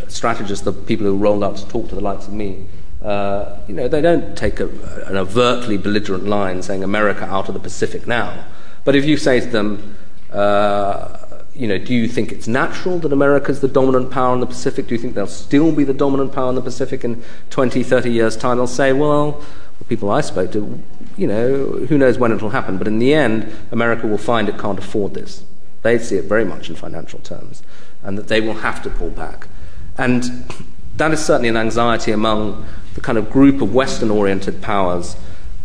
strategists, the people who rolled up to talk to the likes of me, they don't take an overtly belligerent line saying America out of the Pacific now. But if you say to them, do you think it's natural that America's the dominant power in the Pacific? Do you think they'll still be the dominant power in the Pacific in 20, 30 years' time? They'll say, well, the people I spoke to, who knows when it'll happen, but in the end, America will find it can't afford this. They see it very much in financial terms, and that they will have to pull back. And that is certainly an anxiety among the kind of group of Western-oriented powers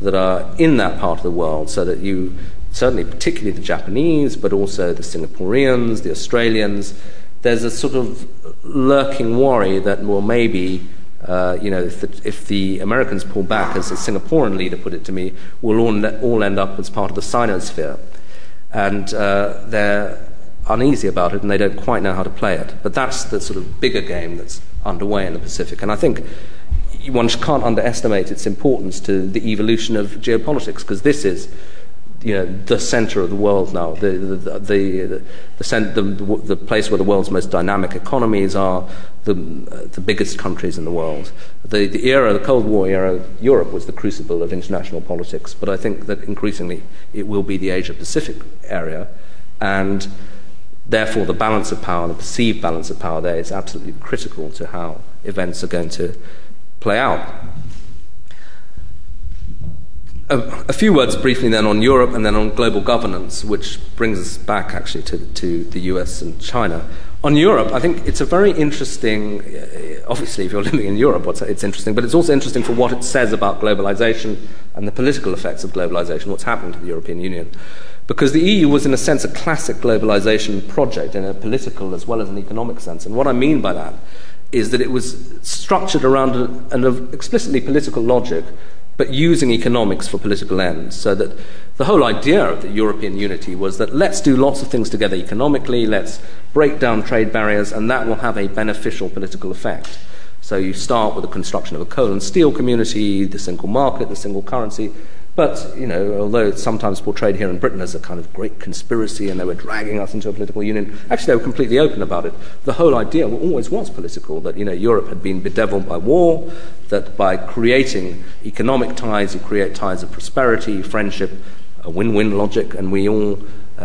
that are in that part of the world, so that certainly particularly the Japanese, but also the Singaporeans, the Australians, there's a sort of lurking worry that, well, maybe, if the Americans pull back, as a Singaporean leader put it to me, we'll all end up as part of the Sinosphere. And they're uneasy about it, and they don't quite know how to play it. But that's the sort of bigger game that's underway in the Pacific. And I think one can't underestimate its importance to the evolution of geopolitics, because this is the centre of the world now, the place where the world's most dynamic economies are, the biggest countries in the world. The Cold War era, Europe was the crucible of international politics, but I think that increasingly it will be the Asia-Pacific area, and therefore the balance of power, the perceived balance of power there, is absolutely critical to how events are going to play out. A few words briefly then on Europe and then on global governance, which brings us back actually to the US and China. On Europe, I think it's a very interesting, obviously if you're living in Europe it's interesting, but it's also interesting for what it says about globalization and the political effects of globalization, what's happened to the European Union. Because the EU was in a sense a classic globalization project in a political as well as an economic sense. And what I mean by that is that it was structured around an explicitly political logic but using economics for political ends, so that the whole idea of the European unity was that let's do lots of things together economically, let's break down trade barriers, and that will have a beneficial political effect. So you start with the construction of a coal and steel community, the single market, the single currency. But, you know, although it's sometimes portrayed here in Britain as a kind of great conspiracy and they were dragging us into a political union, actually they were completely open about it. The whole idea always was political, that, you know, Europe had been bedeviled by war, that by creating economic ties, you create ties of prosperity, friendship, a win-win logic, and we all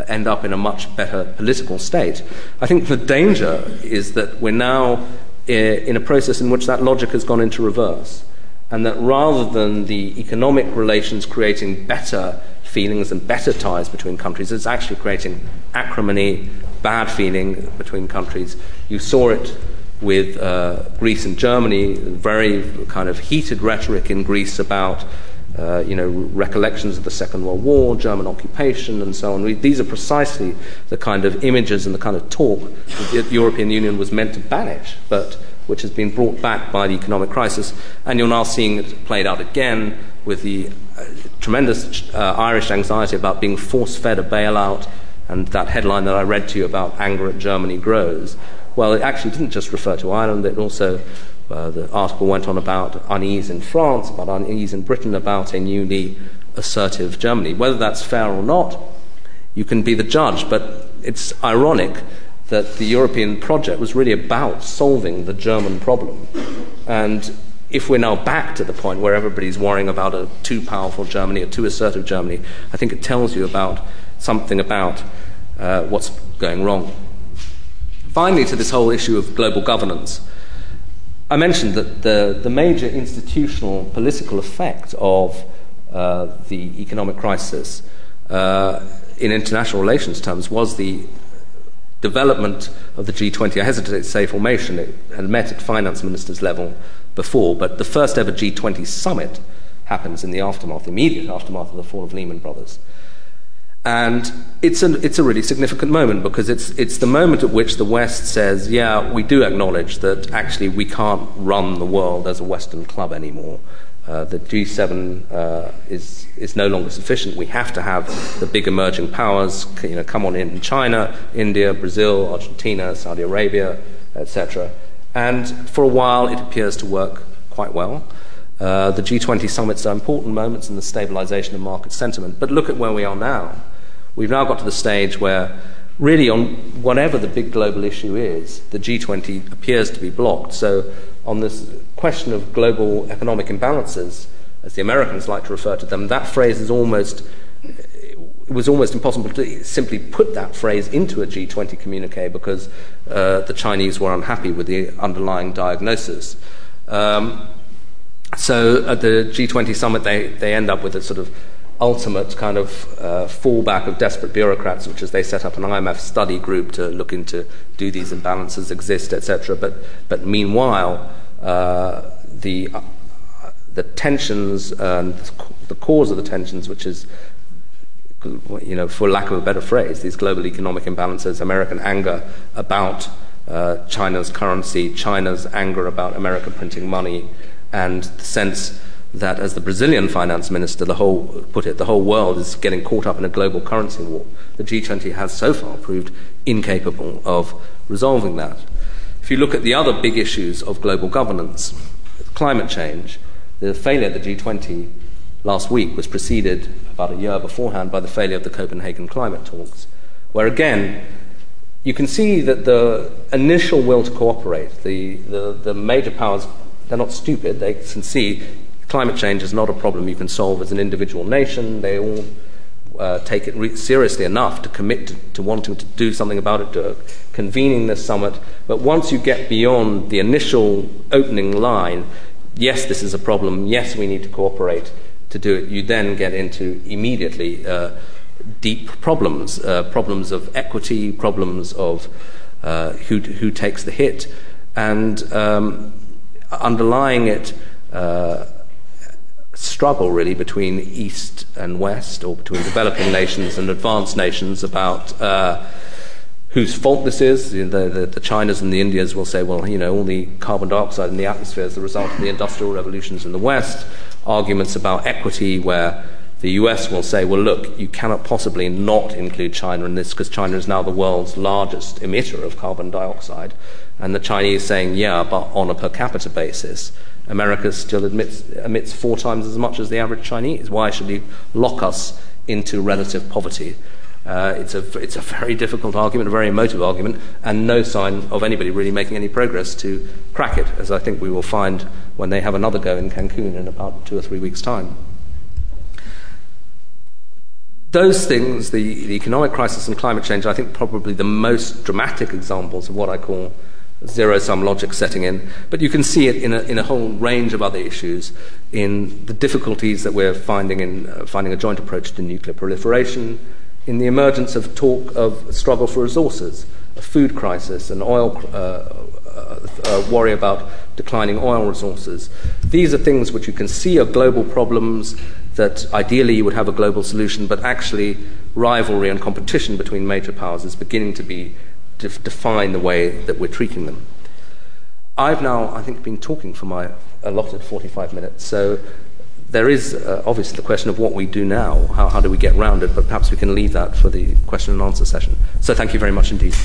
end up in a much better political state. I think the danger is that we're now in a process in which that logic has gone into reverse. And that rather than the economic relations creating better feelings and better ties between countries, it's actually creating acrimony, bad feeling between countries. You saw it with Greece and Germany, very kind of heated rhetoric in Greece about recollections of the Second World War, German occupation, and so on. These are precisely the kind of images and the kind of talk that the European Union was meant to banish, but which has been brought back by the economic crisis. And you're now seeing it played out again with the tremendous Irish anxiety about being force-fed a bailout, and that headline that I read to you about anger at Germany grows. Well, it actually didn't just refer to Ireland, it also... the article went on about unease in France, about unease in Britain, about a newly assertive Germany. Whether that's fair or not, you can be the judge, but it's ironic that the European project was really about solving the German problem. And if we're now back to the point where everybody's worrying about a too powerful Germany, a too assertive Germany, I think it tells you about something about what's going wrong. Finally, to this whole issue of global governance, I mentioned that the major institutional political effect of the economic crisis in international relations terms was the development of the G20. I hesitate to say formation. It had met at finance ministers level before, but the first ever G20 summit happens in the immediate aftermath of the fall of Lehman Brothers. And it's a really significant moment because it's the moment at which the West says, yeah, we do acknowledge that actually we can't run the world as a Western club anymore. The G7 is no longer sufficient. We have to have the big emerging powers, come on in: China, India, Brazil, Argentina, Saudi Arabia, etc. And for a while, it appears to work quite well. The G20 summits are important moments in the stabilization of market sentiment. But look at where we are now. We've now got to the stage where, really, on whatever the big global issue is, the G20 appears to be blocked. So on this question of global economic imbalances, as the Americans like to refer to them, that phrase it was almost impossible to simply put that phrase into a G20 communique because the Chinese were unhappy with the underlying diagnosis. So at the G20 summit, they end up with a sort of ultimate kind of fallback of desperate bureaucrats, which is they set up an IMF study group to look into, do these imbalances exist, etc. But meanwhile, the tensions, and the cause of the tensions, which is, for lack of a better phrase, these global economic imbalances, American anger about China's currency, China's anger about America printing money, and the sense that, as the Brazilian finance minister the whole world is getting caught up in a global currency war. The G20 has so far proved incapable of resolving that. If you look at the other big issues of global governance, climate change, the failure of the G20 last week was preceded about a year beforehand by the failure of the Copenhagen climate talks, where again, you can see that the initial will to cooperate, the major powers, they're not stupid, they can see climate change is not a problem you can solve as an individual nation. They all take it seriously enough to commit to wanting to do something about it, to convening this summit. But once you get beyond the initial opening line, yes, this is a problem, yes, we need to cooperate to do it, you then get into immediately deep problems, problems of equity, problems of who takes the hit. And underlying it, struggle really between East and West, or between developing nations and advanced nations about whose fault this is. The Chinas and the Indias will say, well, all the carbon dioxide in the atmosphere is the result of the industrial revolutions in the West. arguments about equity where the US will say, well, look, you cannot possibly not include China in this because China is now the world's largest emitter of carbon dioxide. And the Chinese saying, yeah, but on a per capita basis, America still emits 4 times as much as the average Chinese. Why should you lock us into relative poverty? It's a very difficult argument, a very emotive argument, and no sign of anybody really making any progress to crack it, as I think we will find when they have another go in Cancun in about 2 or 3 weeks' time. Those things, the economic crisis and climate change, I think probably the most dramatic examples of what I call zero-sum logic setting in, but you can see it in a whole range of other issues, in the difficulties that we're finding in finding a joint approach to nuclear proliferation, in the emergence of talk of struggle for resources, a food crisis, an oil worry about declining oil resources. These are things which you can see are global problems that ideally you would have a global solution, but actually rivalry and competition between major powers is beginning to define the way that we're treating them. I've now, I think, been talking for my allotted 45 minutes, so there is obviously the question of what we do now, how do we get round it, but perhaps we can leave that for the question and answer session. So thank you very much indeed.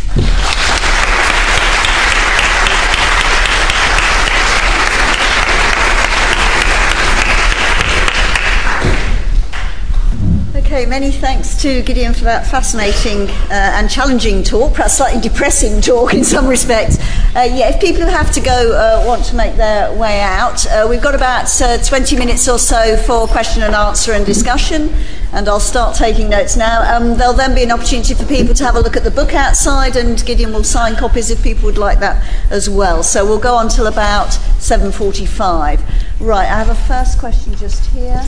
Okay, many thanks to Gideon for that fascinating and challenging talk, perhaps slightly depressing talk in some respects. Yeah, if people who have to go want to make their way out, we've got about 20 minutes or so for question and answer and discussion, and I'll start taking notes now. There'll then be an opportunity for people to have a look at the book outside, and Gideon will sign copies if people would like that as well. So we'll go on till about 7:45. Right, I have a first question just here.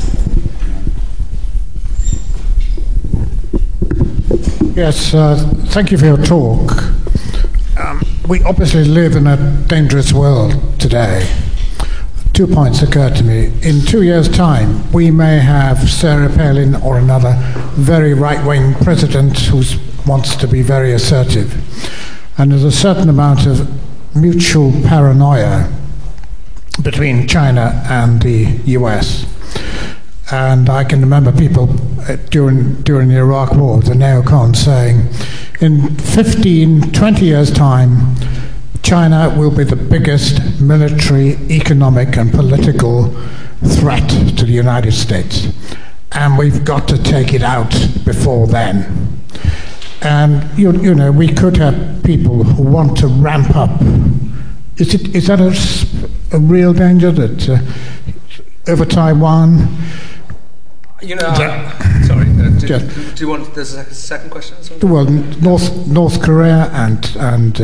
Yes, thank you for your talk. We obviously live in a dangerous world today. 2 points occurred to me. In 2 years' time, we may have Sarah Palin or another very right-wing president who wants to be very assertive. And there's a certain amount of mutual paranoia between China and the US. And I can remember people during the Iraq War, the neocons saying, in 15, 20 years' time, China will be the biggest military, economic, and political threat to the United States. And we've got to take it out before then. And, you know, we could have people who want to ramp up. Is that a real danger that over Taiwan? You know, sorry. Do you want? There's a second question. Well, North Korea and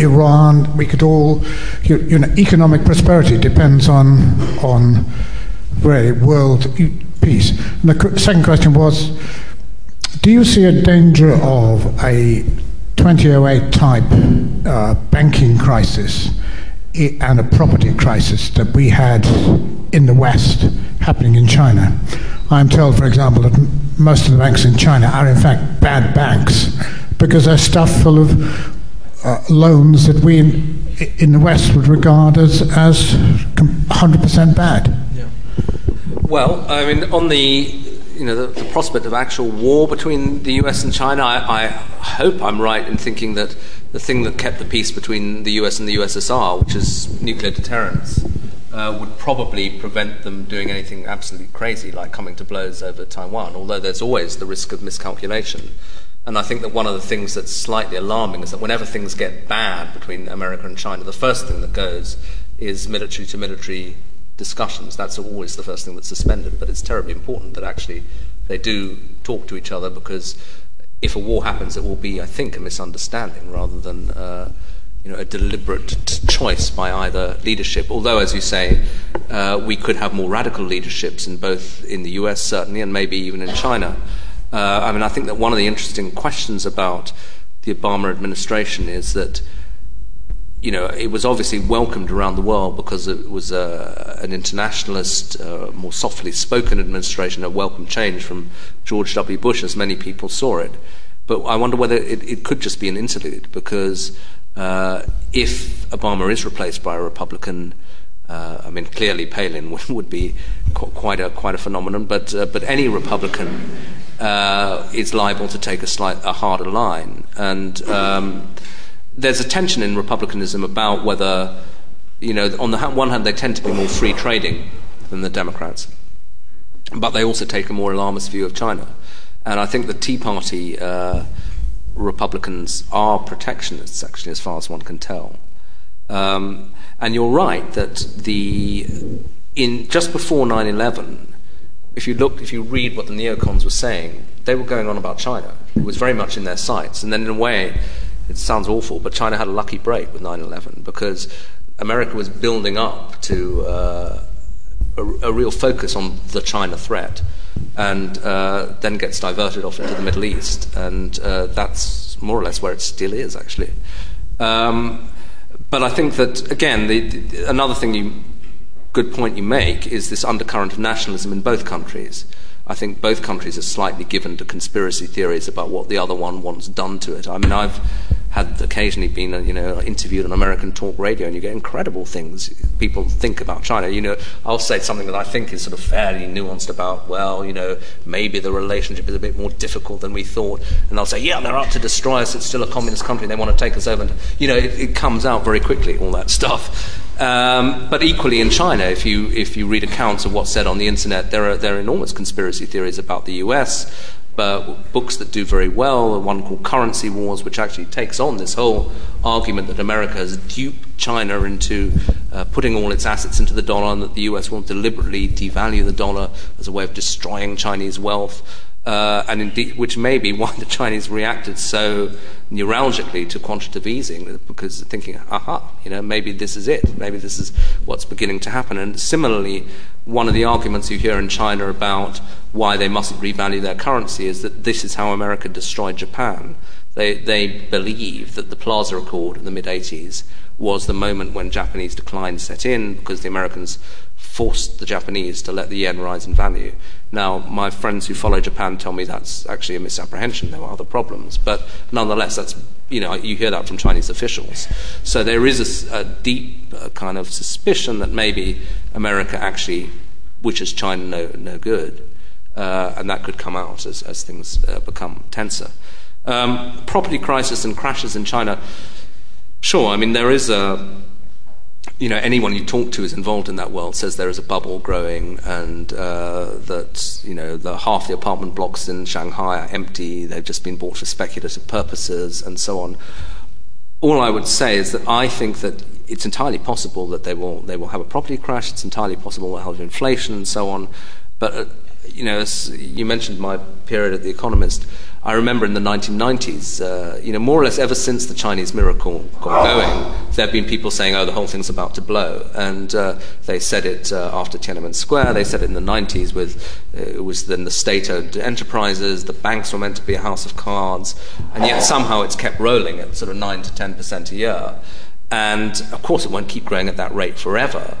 Iran. We could all, economic prosperity depends on really world peace. And the second question was, do you see a danger of a 2008 type banking crisis and a property crisis that we had in the West happening in China? I'm told, for example, that most of the banks in China are in fact bad banks because they're stuffed full of loans that we in the West would regard as 100% bad. Yeah. Well, I mean, on the prospect of actual war between the US and China, I hope I'm right in thinking that the thing that kept the peace between the US and the USSR, which is nuclear deterrence, would probably prevent them doing anything absolutely crazy like coming to blows over Taiwan, although there's always the risk of miscalculation. And I think that one of the things that's slightly alarming is that whenever things get bad between America and China, the first thing that goes is military-to-military discussions. That's always the first thing that's suspended, but it's terribly important that actually they do talk to each other, because if a war happens, it will be, I think, a misunderstanding rather than a deliberate choice by either leadership. Although, as you say, we could have more radical leaderships in the US, certainly, and maybe even in China. I mean, I think that one of the interesting questions about the Obama administration is that, you know, it was obviously welcomed around the world because it was an internationalist, more softly spoken administration, a welcome change from George W. Bush, as many people saw it. But I wonder whether it could just be an interlude, because if Obama is replaced by a Republican, I mean, clearly Palin would be quite a phenomenon, but any Republican is liable to take a harder line, and there's a tension in Republicanism about whether, you know, on the one hand they tend to be more free trading than the Democrats, but they also take a more alarmist view of China, and I think the Tea Party Republicans are protectionists, actually, as far as one can tell. And you're right that just before 9/11, if you read what the neocons were saying, they were going on about China. It was very much in their sights. And then in a way, it sounds awful, but China had a lucky break with 9/11 because America was building up to a real focus on the China threat, and then gets diverted off into the Middle East, and that's more or less where it still is, actually. But I think that, again, another good point you make is this undercurrent of nationalism in both countries. I think both countries are slightly given to conspiracy theories about what the other one wants done to it. I mean, I've had occasionally been, interviewed on American talk radio, and you get incredible things people think about China. You know, I'll say something that I think is sort of fairly nuanced about, well, you know, maybe the relationship is a bit more difficult than we thought, and they'll say, yeah, they're out to destroy us. It's still a communist country, and they want to take us over. And, you know, it comes out very quickly, all that stuff. But equally in China, if you read accounts of what's said on the internet, there are enormous conspiracy theories about the US, but books that do very well, one called Currency Wars, which actually takes on this whole argument that America has duped China into putting all its assets into the dollar, and that the US will deliberately devalue the dollar as a way of destroying Chinese wealth, and indeed, which may be why the Chinese reacted so neuralgically to quantitative easing, because thinking, maybe this is it, maybe this is what's beginning to happen. And similarly, one of the arguments you hear in China about why they mustn't revalue their currency is that this is how America destroyed Japan. They believe that the Plaza Accord in the mid-'80s was the moment when Japanese decline set in because the Americans forced the Japanese to let the yen rise in value. Now, my friends who follow Japan tell me that's actually a misapprehension. There were other problems, but nonetheless, that's, you know, you hear that from Chinese officials. So there is a deep kind of suspicion that maybe America actually wishes China no good, and that could come out as things become tenser. Property crisis and crashes in China. Sure, I mean, there is anyone you talk to is involved in that world says there is a bubble growing, and that, you know, half the apartment blocks in Shanghai are empty, they've just been bought for speculative purposes, and so on. All I would say is that I think that it's entirely possible that they will have a property crash, it's entirely possible they'll have inflation and so on, but as you mentioned my period at The Economist, I remember in the 1990s, more or less ever since the Chinese miracle got going, there have been people saying, the whole thing's about to blow. And they said it after Tiananmen Square, they said it in the 90s with, it was then the state-owned enterprises, the banks were meant to be a house of cards, and yet somehow it's kept rolling at sort of 9 to 10% a year. And of course it won't keep growing at that rate forever.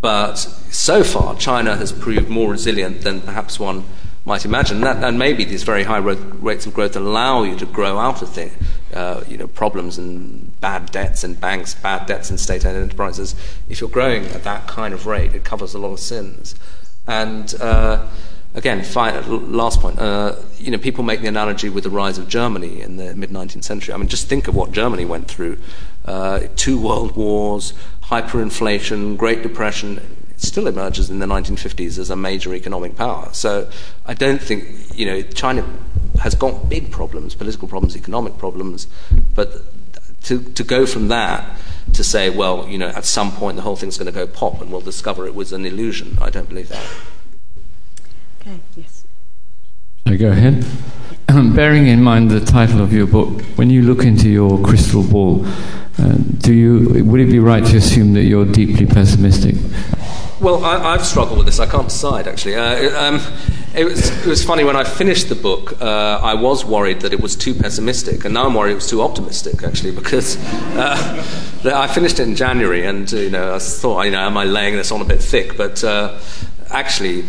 But so far, China has proved more resilient than perhaps one might imagine. And maybe these very high rates of growth allow you to grow out of problems and bad debts in banks, bad debts in state-owned enterprises. If you're growing at that kind of rate, it covers a lot of sins. And again, last point, people make the analogy with the rise of Germany in the mid-19th century. I mean, just think of what Germany went through. 2 world wars, hyperinflation, Great Depression. It still emerges in the 1950s as a major economic power. So I don't think, China has got big problems, political problems, economic problems, but to go from that to say, well, at some point the whole thing's going to go pop and we'll discover it was an illusion, I don't believe that. Okay, yes. I go ahead. Bearing in mind the title of your book, when you look into your crystal ball, would it be right to assume that you're deeply pessimistic? Well, I've struggled with this. I can't decide, actually. It was funny, when I finished the book, I was worried that it was too pessimistic, and now I'm worried it was too optimistic, actually, because I finished it in January, and I thought, am I laying this on a bit thick? But actually,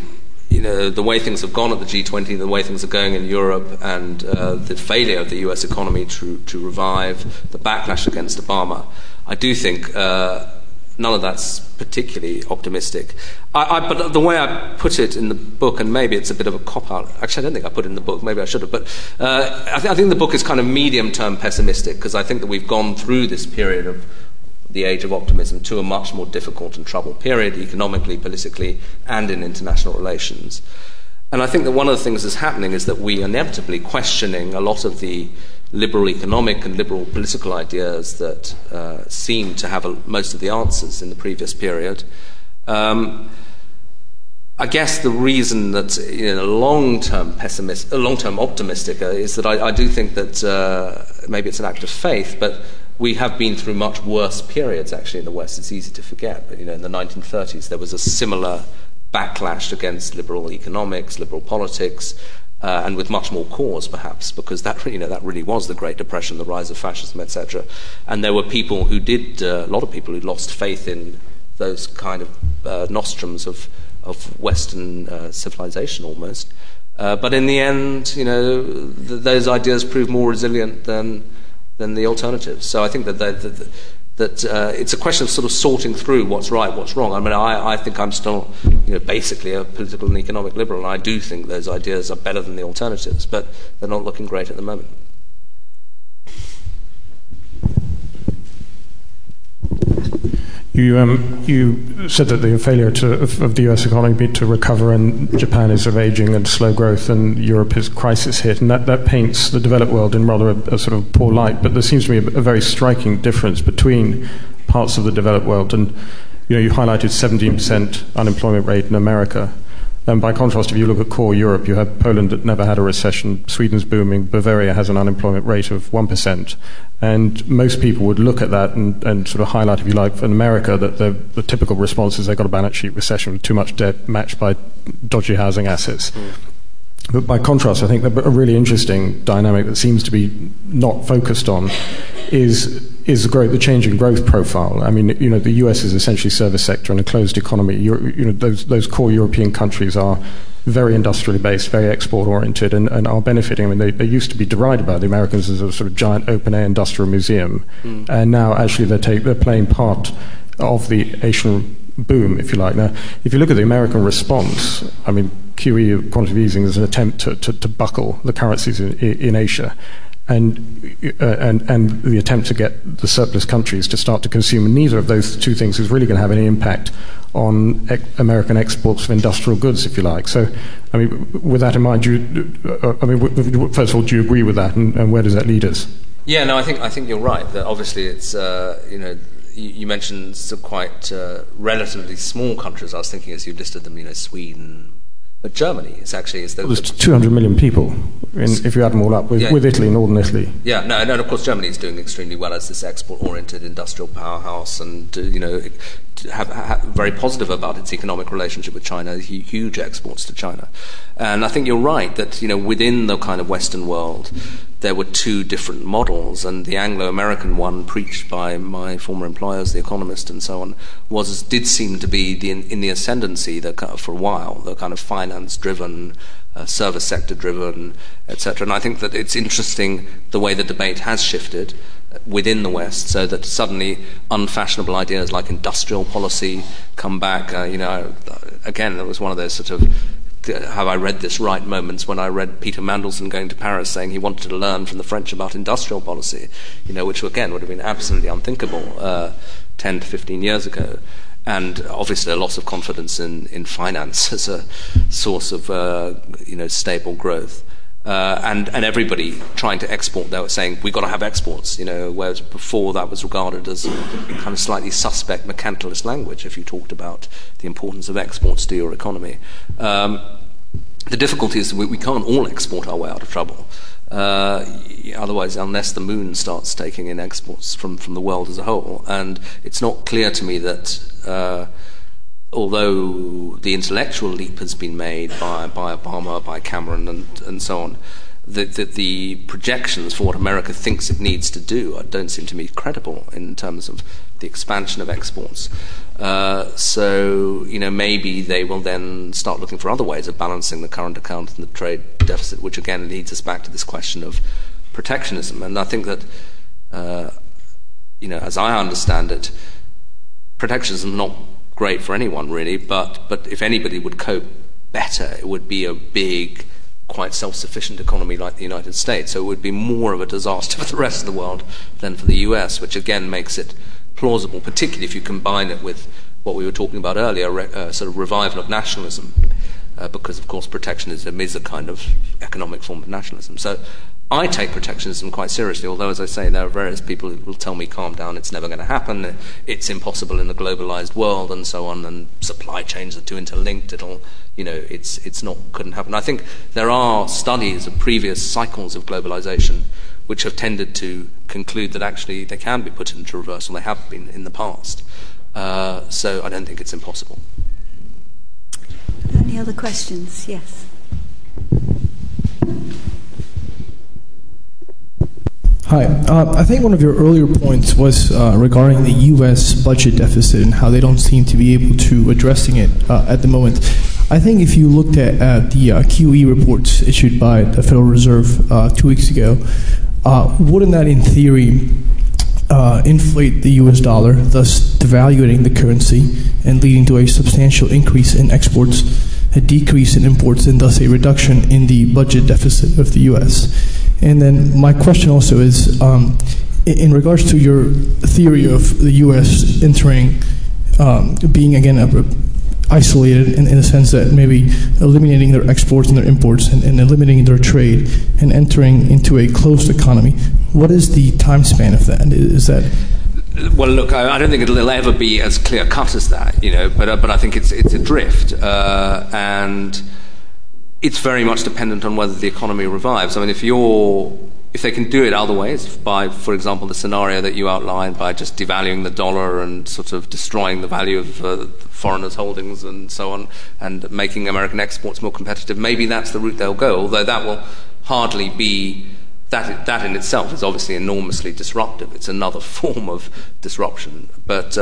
the way things have gone at the G20, the way things are going in Europe, and the failure of the US economy to revive, the backlash against Obama, I do think none of that's particularly optimistic. But the way I put it in the book, and maybe it's a bit of a cop-out. Actually, I don't think I put it in the book. Maybe I should have. But I think the book is kind of medium-term pessimistic, because I think that we've gone through this period of the age of optimism to a much more difficult and troubled period, economically, politically, and in international relations. And I think that one of the things that's happening is that we are inevitably questioning a lot of the liberal economic and liberal political ideas that seem to have most of the answers in the previous period. I guess the reason that long-term optimistic is that I do think that maybe it's an act of faith, but we have been through much worse periods actually in the West. It's easy to forget, but in the 1930s there was a similar backlash against liberal economics, liberal politics, and with much more cause, perhaps, because that really was the Great Depression, the rise of fascism, etc. And there were people who a lot of people who lost faith in those kind of nostrums of Western civilization, almost. But in the end, those ideas proved more resilient than the alternatives. So I think that that it's a question of sort of sorting through what's right, what's wrong. I mean, I think I'm still, basically a political and economic liberal, and I do think those ideas are better than the alternatives, but they're not looking great at the moment. You said that the failure of the US economy to recover, and Japan is sort of aging and slow growth, and Europe is crisis hit, and that paints the developed world in rather a sort of poor light. But there seems to be a very striking difference between parts of the developed world, and you highlighted 17% unemployment rate in America. And by contrast, if you look at core Europe, you have Poland that never had a recession, Sweden's booming, Bavaria has an unemployment rate of 1%. And most people would look at that and sort of highlight, if you like, in America, that the typical response is they've got a balance sheet recession with too much debt matched by dodgy housing assets. Mm. But by contrast, I think a really interesting dynamic that seems to be not focused on is the change in growth profile. I mean, the US is essentially service sector and a closed economy. Those core European countries are very industrially based, very export-oriented, and are benefiting. I mean, they used to be derided by the Americans as a sort of giant open-air industrial museum, and now actually they're playing part of the Asian boom, if you like. Now, if you look at the American response, I mean, QE, quantitative easing, is an attempt to buckle the currencies in Asia, and the attempt to get the surplus countries to start to consume. And neither of those two things is really going to have any impact on American exports of industrial goods, if you like. So, I mean, with that in mind, first of all, do you agree with that, and where does that lead us? Yeah, no, I think you're right. That obviously, it's you mentioned some quite relatively small countries. I was thinking as you listed them, Sweden. But Germany, there's 200 million people, if you add them all up, with Italy, northern Italy. Yeah, no, and of course Germany is doing extremely well as this export-oriented industrial powerhouse, and very positive about its economic relationship with China, huge exports to China. And I think you're right that within the kind of Western world, there were two different models, and the Anglo-American one, preached by my former employers, The Economist, and so on, did seem to be in the ascendancy for a while, the kind of finance-driven, service sector-driven, etc. And I think that it's interesting the way the debate has shifted within the West, so that suddenly unfashionable ideas like industrial policy come back. Again, it was one of those sort of have I read this right moments when I read Peter Mandelson going to Paris saying he wanted to learn from the French about industrial policy, which again would have been absolutely unthinkable 10 to 15 years ago. And obviously a loss of confidence in finance as a source of stable growth. And everybody trying to export, they were saying, we've got to have exports, whereas before that was regarded as kind of slightly suspect mercantilist language if you talked about the importance of exports to your economy. The difficulty is we can't all export our way out of trouble. Otherwise, unless the moon starts taking in exports from the world as a whole. And it's not clear to me that although the intellectual leap has been made by Obama, by Cameron, and so on, that the projections for what America thinks it needs to do don't seem to me credible in terms of the expansion of exports. So maybe they will then start looking for other ways of balancing the current account and the trade deficit, which again leads us back to this question of protectionism. And I think that, as I understand it, protectionism is not great for anyone, really, but if anybody would cope better, it would be a big, quite self-sufficient economy like the United States. So it would be more of a disaster for the rest of the world than for the US, which again makes it plausible, particularly if you combine it with what we were talking about earlier, sort of revival of nationalism, because, of course, protectionism is a kind of economic form of nationalism. So I take protectionism quite seriously, although, as I say, there are various people who will tell me, calm down, it's never going to happen, it's impossible in a globalized world, and so on, and supply chains are too interlinked, it'll, you know, it's not, couldn't happen. I think there are studies of previous cycles of globalization which have tended to conclude that actually they can be put into reversal, they have been in the past. So I don't think it's impossible. Any other questions? Yes. Hi. I think one of your earlier points was regarding the U.S. budget deficit and how they don't seem to be able to addressing it at the moment. I think if you looked at the QE reports issued by the Federal Reserve 2 weeks ago, wouldn't that in theory inflate the U.S. dollar, thus devaluating the currency and leading to a substantial increase in exports, a decrease in imports, and thus a reduction in the budget deficit of the U.S.? And then my question also is, in regards to your theory of the U.S. entering, being again isolated in the sense that maybe eliminating their exports and their imports and eliminating their trade and entering into a closed economy, what is the time span of that? Is that? Well, look, I don't think it'll ever be as clear cut as that, you know. But I think it's adrift, and it's very much dependent on whether the economy revives. I mean, if they can do it other ways, by, for example, the scenario that you outlined, by just devaluing the dollar and sort of destroying the value of foreigners' holdings and so on, and making American exports more competitive, maybe that's the route they'll go, although that will hardly be... That in itself is obviously enormously disruptive. It's another form of disruption. But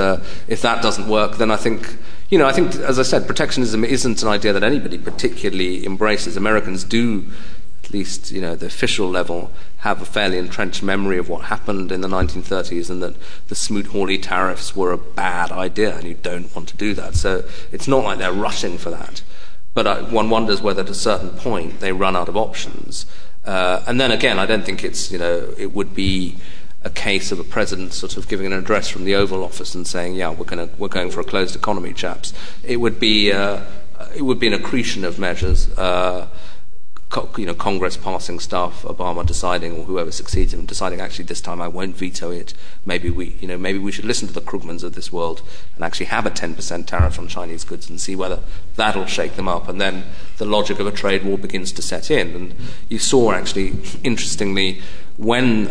if that doesn't work, then I think, as I said, protectionism isn't an idea that anybody particularly embraces. Americans do, at least, you know, the official level, have a fairly entrenched memory of what happened in the 1930s, and that the Smoot-Hawley tariffs were a bad idea, and you don't want to do that. So it's not like they're rushing for that. But one wonders whether, at a certain point, they run out of options. And then again, I don't think it's, you know, it would be a case of a president sort of giving an address from the Oval Office and saying, yeah, we're going for a closed economy, chaps. It would be an accretion of measures, you know, Congress passing stuff, Obama deciding, or whoever succeeds him deciding, actually this time I won't veto it. Maybe we should listen to the Krugmans of this world and actually have a 10% tariff on Chinese goods and see whether that'll shake them up. And then the logic of a trade war begins to set in. And you saw, actually, interestingly, when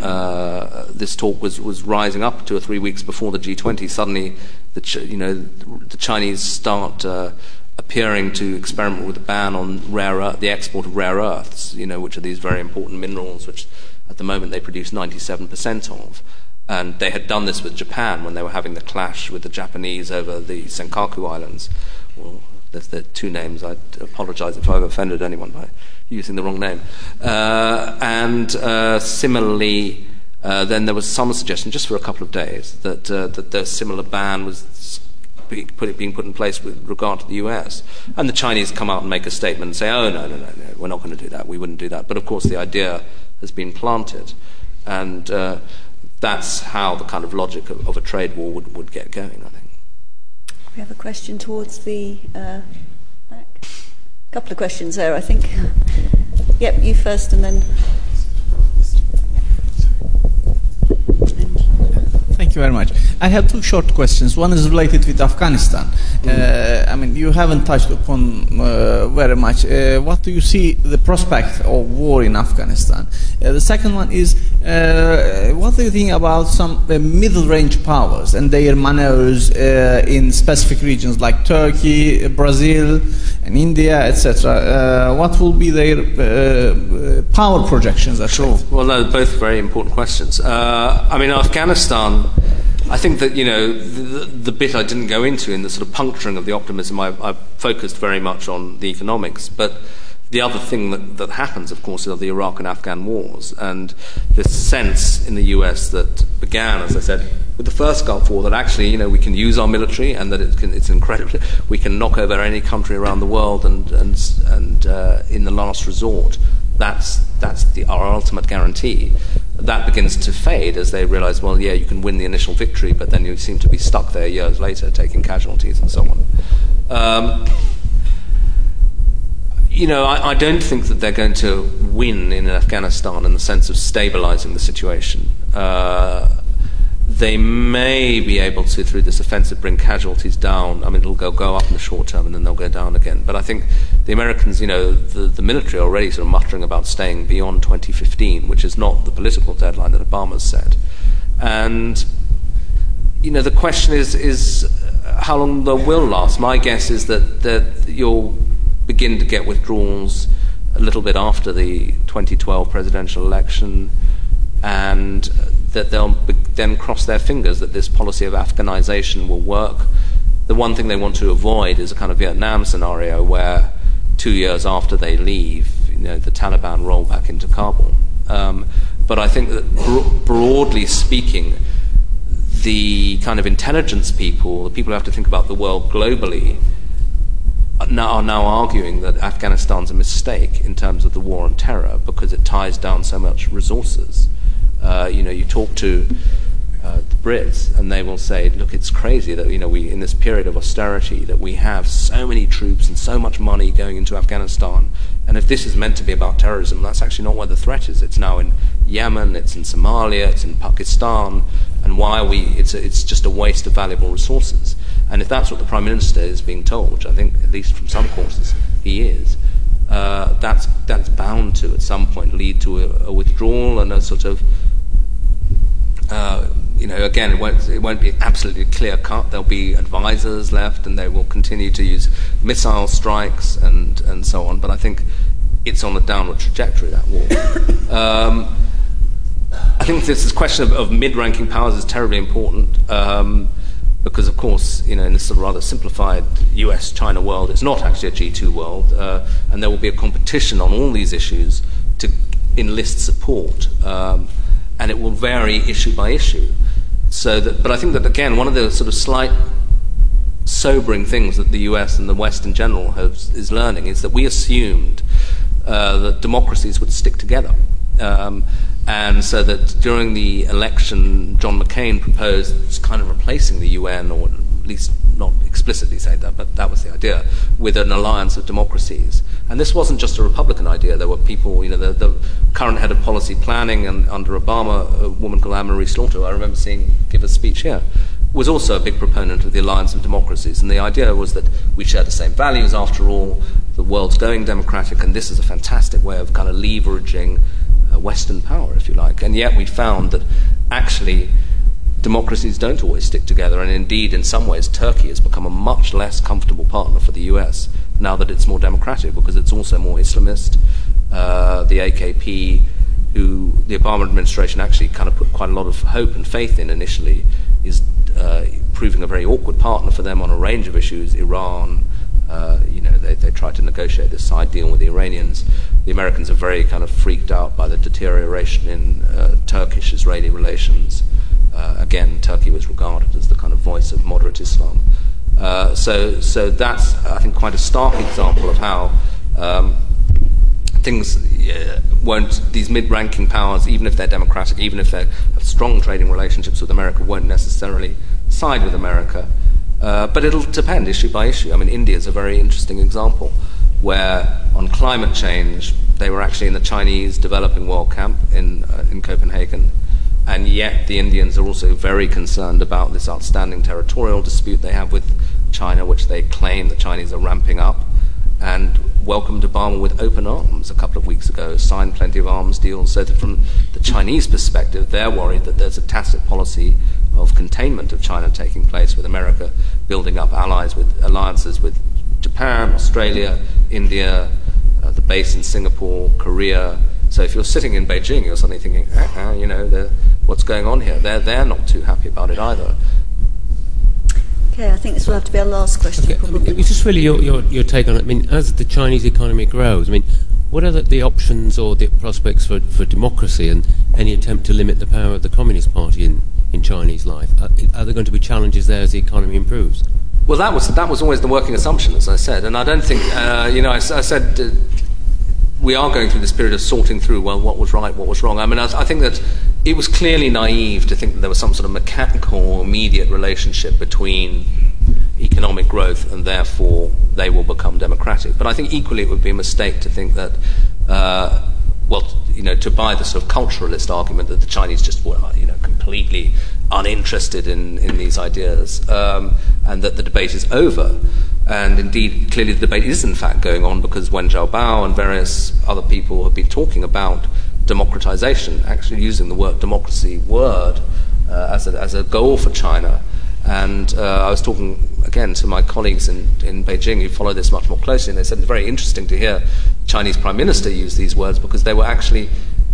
this talk was rising up 2 or 3 weeks before the G20, suddenly the Chinese start appearing to experiment with a ban on the export of rare earths, you know, which are these very important minerals, which at the moment they produce 97% of. And they had done this with Japan when they were having the clash with the Japanese over the Senkaku Islands. Well, the two names. I apologize if I've offended anyone by using the wrong name. Similarly, then there was some suggestion, just for a couple of days, that the similar ban was being put in place with regard to the US. And the Chinese come out and make a statement and say, oh, no, we're not going to do that, we wouldn't do that. But of course the idea has been planted. And that's how the kind of logic of a trade war would get going, I think. We have a question towards the back. A couple of questions there, I think. Yep, you first and then... Thank you very much. I have two short questions. One is related with Afghanistan. I mean, you haven't touched upon very much. What do you see the prospect of war in Afghanistan? The second one is, what do you think about some middle-range powers and their maneuvers in specific regions like Turkey, Brazil, and India, etc.? What will be their power projections? Sure. Well, they're both very important questions. I mean, Afghanistan... I think that, you know, the bit I didn't go into in the sort of puncturing of the optimism, I focused very much on the economics, but The other thing that happens, of course, are the Iraq and Afghan wars, and this sense in the US that began, as I said, with the first Gulf War, that actually, we can use our military, and that it's incredible. We can knock over any country around the world, and in the last resort, that's our ultimate guarantee. That begins to fade as they realize, well, yeah, you can win the initial victory, but then you seem to be stuck there years later, taking casualties and so on. I don't think that they're going to win in Afghanistan in the sense of stabilizing the situation. They may be able to, through this offensive, bring casualties down. I mean, it'll go up in the short term, and then they'll go down again. But I think the Americans, the military are already sort of muttering about staying beyond 2015, which is not the political deadline that Obama's set. And, the question is how long they will last. My guess is that you'll begin to get withdrawals a little bit after the 2012 presidential election, and that they'll then cross their fingers that this policy of Afghanization will work. The one thing they want to avoid is a kind of Vietnam scenario where 2 years after they leave, the Taliban roll back into Kabul. But I think that broadly speaking, the kind of intelligence people, the people who have to think about the world globally, are now arguing that Afghanistan's a mistake in terms of the war on terror because it ties down so much resources. You talk to the Brits, and they will say, "Look, it's crazy that we, in this period of austerity, that we have so many troops and so much money going into Afghanistan. And if this is meant to be about terrorism, that's actually not where the threat is. It's now in Yemen, it's in Somalia, it's in Pakistan. And why it's just a waste of valuable resources." And if that's what the Prime Minister is being told, which I think, at least from some quarters, he is, that's bound to, at some point, lead to a withdrawal and a sort of, again, it won't be absolutely clear-cut. There'll be advisors left, and they will continue to use missile strikes and so on. But I think it's on a downward trajectory, that war. I think this question of mid-ranking powers is terribly important because, of course, in this sort of rather simplified US-China world, it's not actually a G2 world, and there will be a competition on all these issues to enlist support, and it will vary issue by issue. But I think that, again, one of the sort of slight sobering things that the US and the West in general is learning is that we assumed that democracies would stick together. And so that during the election, John McCain proposed kind of replacing the UN, or at least not explicitly saying that, but that was the idea, with an alliance of democracies. And this wasn't just a Republican idea. There were people, the current head of policy planning and under Obama, a woman called Anne-Marie Slaughter, who I remember seeing give a speech here, was also a big proponent of the alliance of democracies. And the idea was that we share the same values after all, the world's going democratic, and this is a fantastic way of kind of leveraging Western power, if you like. And yet we found that actually democracies don't always stick together, and indeed in some ways Turkey has become a much less comfortable partner for the US now that it's more democratic, because it's also more Islamist. The AKP, who the Obama administration actually kind of put quite a lot of hope and faith in initially, is proving a very awkward partner for them on a range of issues. Iran, they tried to negotiate this side deal with the Iranians. The Americans are very kind of freaked out by the deterioration in Turkish-Israeli relations. Again, Turkey was regarded as the kind of voice of moderate Islam. So that's, I think, quite a stark example of how things won't, these mid-ranking powers, even if they're democratic, even if they have strong trading relationships with America, won't necessarily side with America. But it'll depend issue by issue. I mean, India is a very interesting example where on climate change they were actually in the Chinese developing world camp in Copenhagen, and yet the Indians are also very concerned about this outstanding territorial dispute they have with China, which they claim the Chinese are ramping up, and welcomed Obama with open arms a couple of weeks ago, signed plenty of arms deals, so that from the Chinese perspective they're worried that there's a tacit policy of containment of China taking place, with America building up alliances with Japan, Australia, India, the base in Singapore, Korea. So if you're sitting in Beijing, you're suddenly thinking, what's going on here? They're not too happy about it either. Okay, I think this will have to be our last question. Okay. Probably. I mean, it's just really your take on it. I mean, as the Chinese economy grows, I mean, what are the options or the prospects for democracy and any attempt to limit the power of the Communist Party in Chinese life? Are there going to be challenges there as the economy improves? Well, that was always the working assumption, as I said, and I don't think I said we are going through this period of sorting through, well, what was right, what was wrong. I mean, I think that it was clearly naive to think that there was some sort of mechanical or immediate relationship between economic growth and therefore they will become democratic. But I think equally it would be a mistake to think that, to buy the sort of culturalist argument that the Chinese just were, completely uninterested in these ideas, and that the debate is over. And indeed, clearly the debate is in fact going on, because Wen Jiabao and various other people have been talking about democratization, actually using the word democracy as a goal for China. And I was talking again to my colleagues in Beijing who follow this much more closely, and they said it's very interesting to hear the Chinese Prime Minister use these words, because they were actually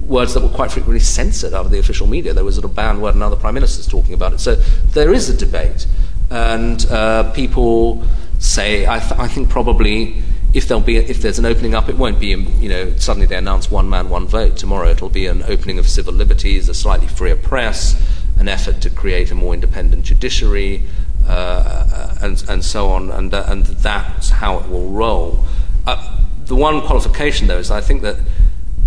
words that were quite frequently censored out of the official media. There was a sort of banned word and other prime ministers talking about it. So there is a debate, and people say, I think probably if there's an opening up, it won't be, suddenly they announce one man, one vote. Tomorrow it'll be an opening of civil liberties, a slightly freer press, an effort to create a more independent judiciary, and so on, and that's how it will roll. The one qualification, though, is I think that,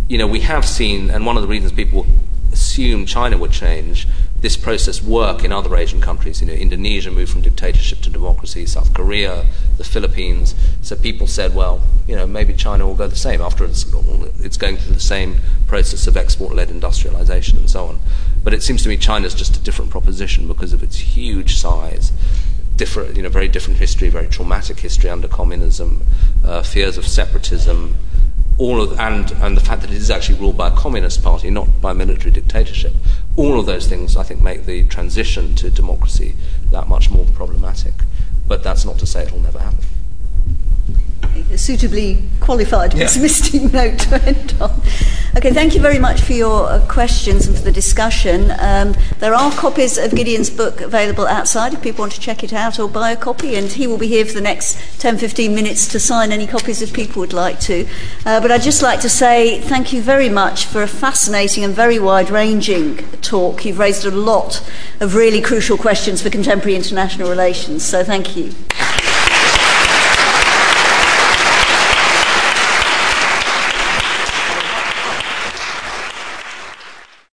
we have seen, and one of the reasons people assume China would change, this process work in other Asian countries. Indonesia moved from dictatorship to democracy, South Korea, the Philippines. So people said, well, maybe China will go the same after it's going through the same process of export-led industrialization and so on. But it seems to me China's just a different proposition because of its huge size, different, very different history, very traumatic history under communism, fears of separatism, and the fact that it is actually ruled by a communist party, not by military dictatorship. All of those things, I think, make the transition to democracy that much more problematic. But that's not to say it will never happen. A suitably qualified pessimistic note to end on. Okay, thank you very much for your questions and for the discussion. There are copies of Gideon's book available outside if people want to check it out or buy a copy, and he will be here for the next 10-15 minutes to sign any copies if people would like to. But I'd just like to say thank you very much for a fascinating and very wide-ranging talk. You've raised a lot of really crucial questions for contemporary international relations, so thank you.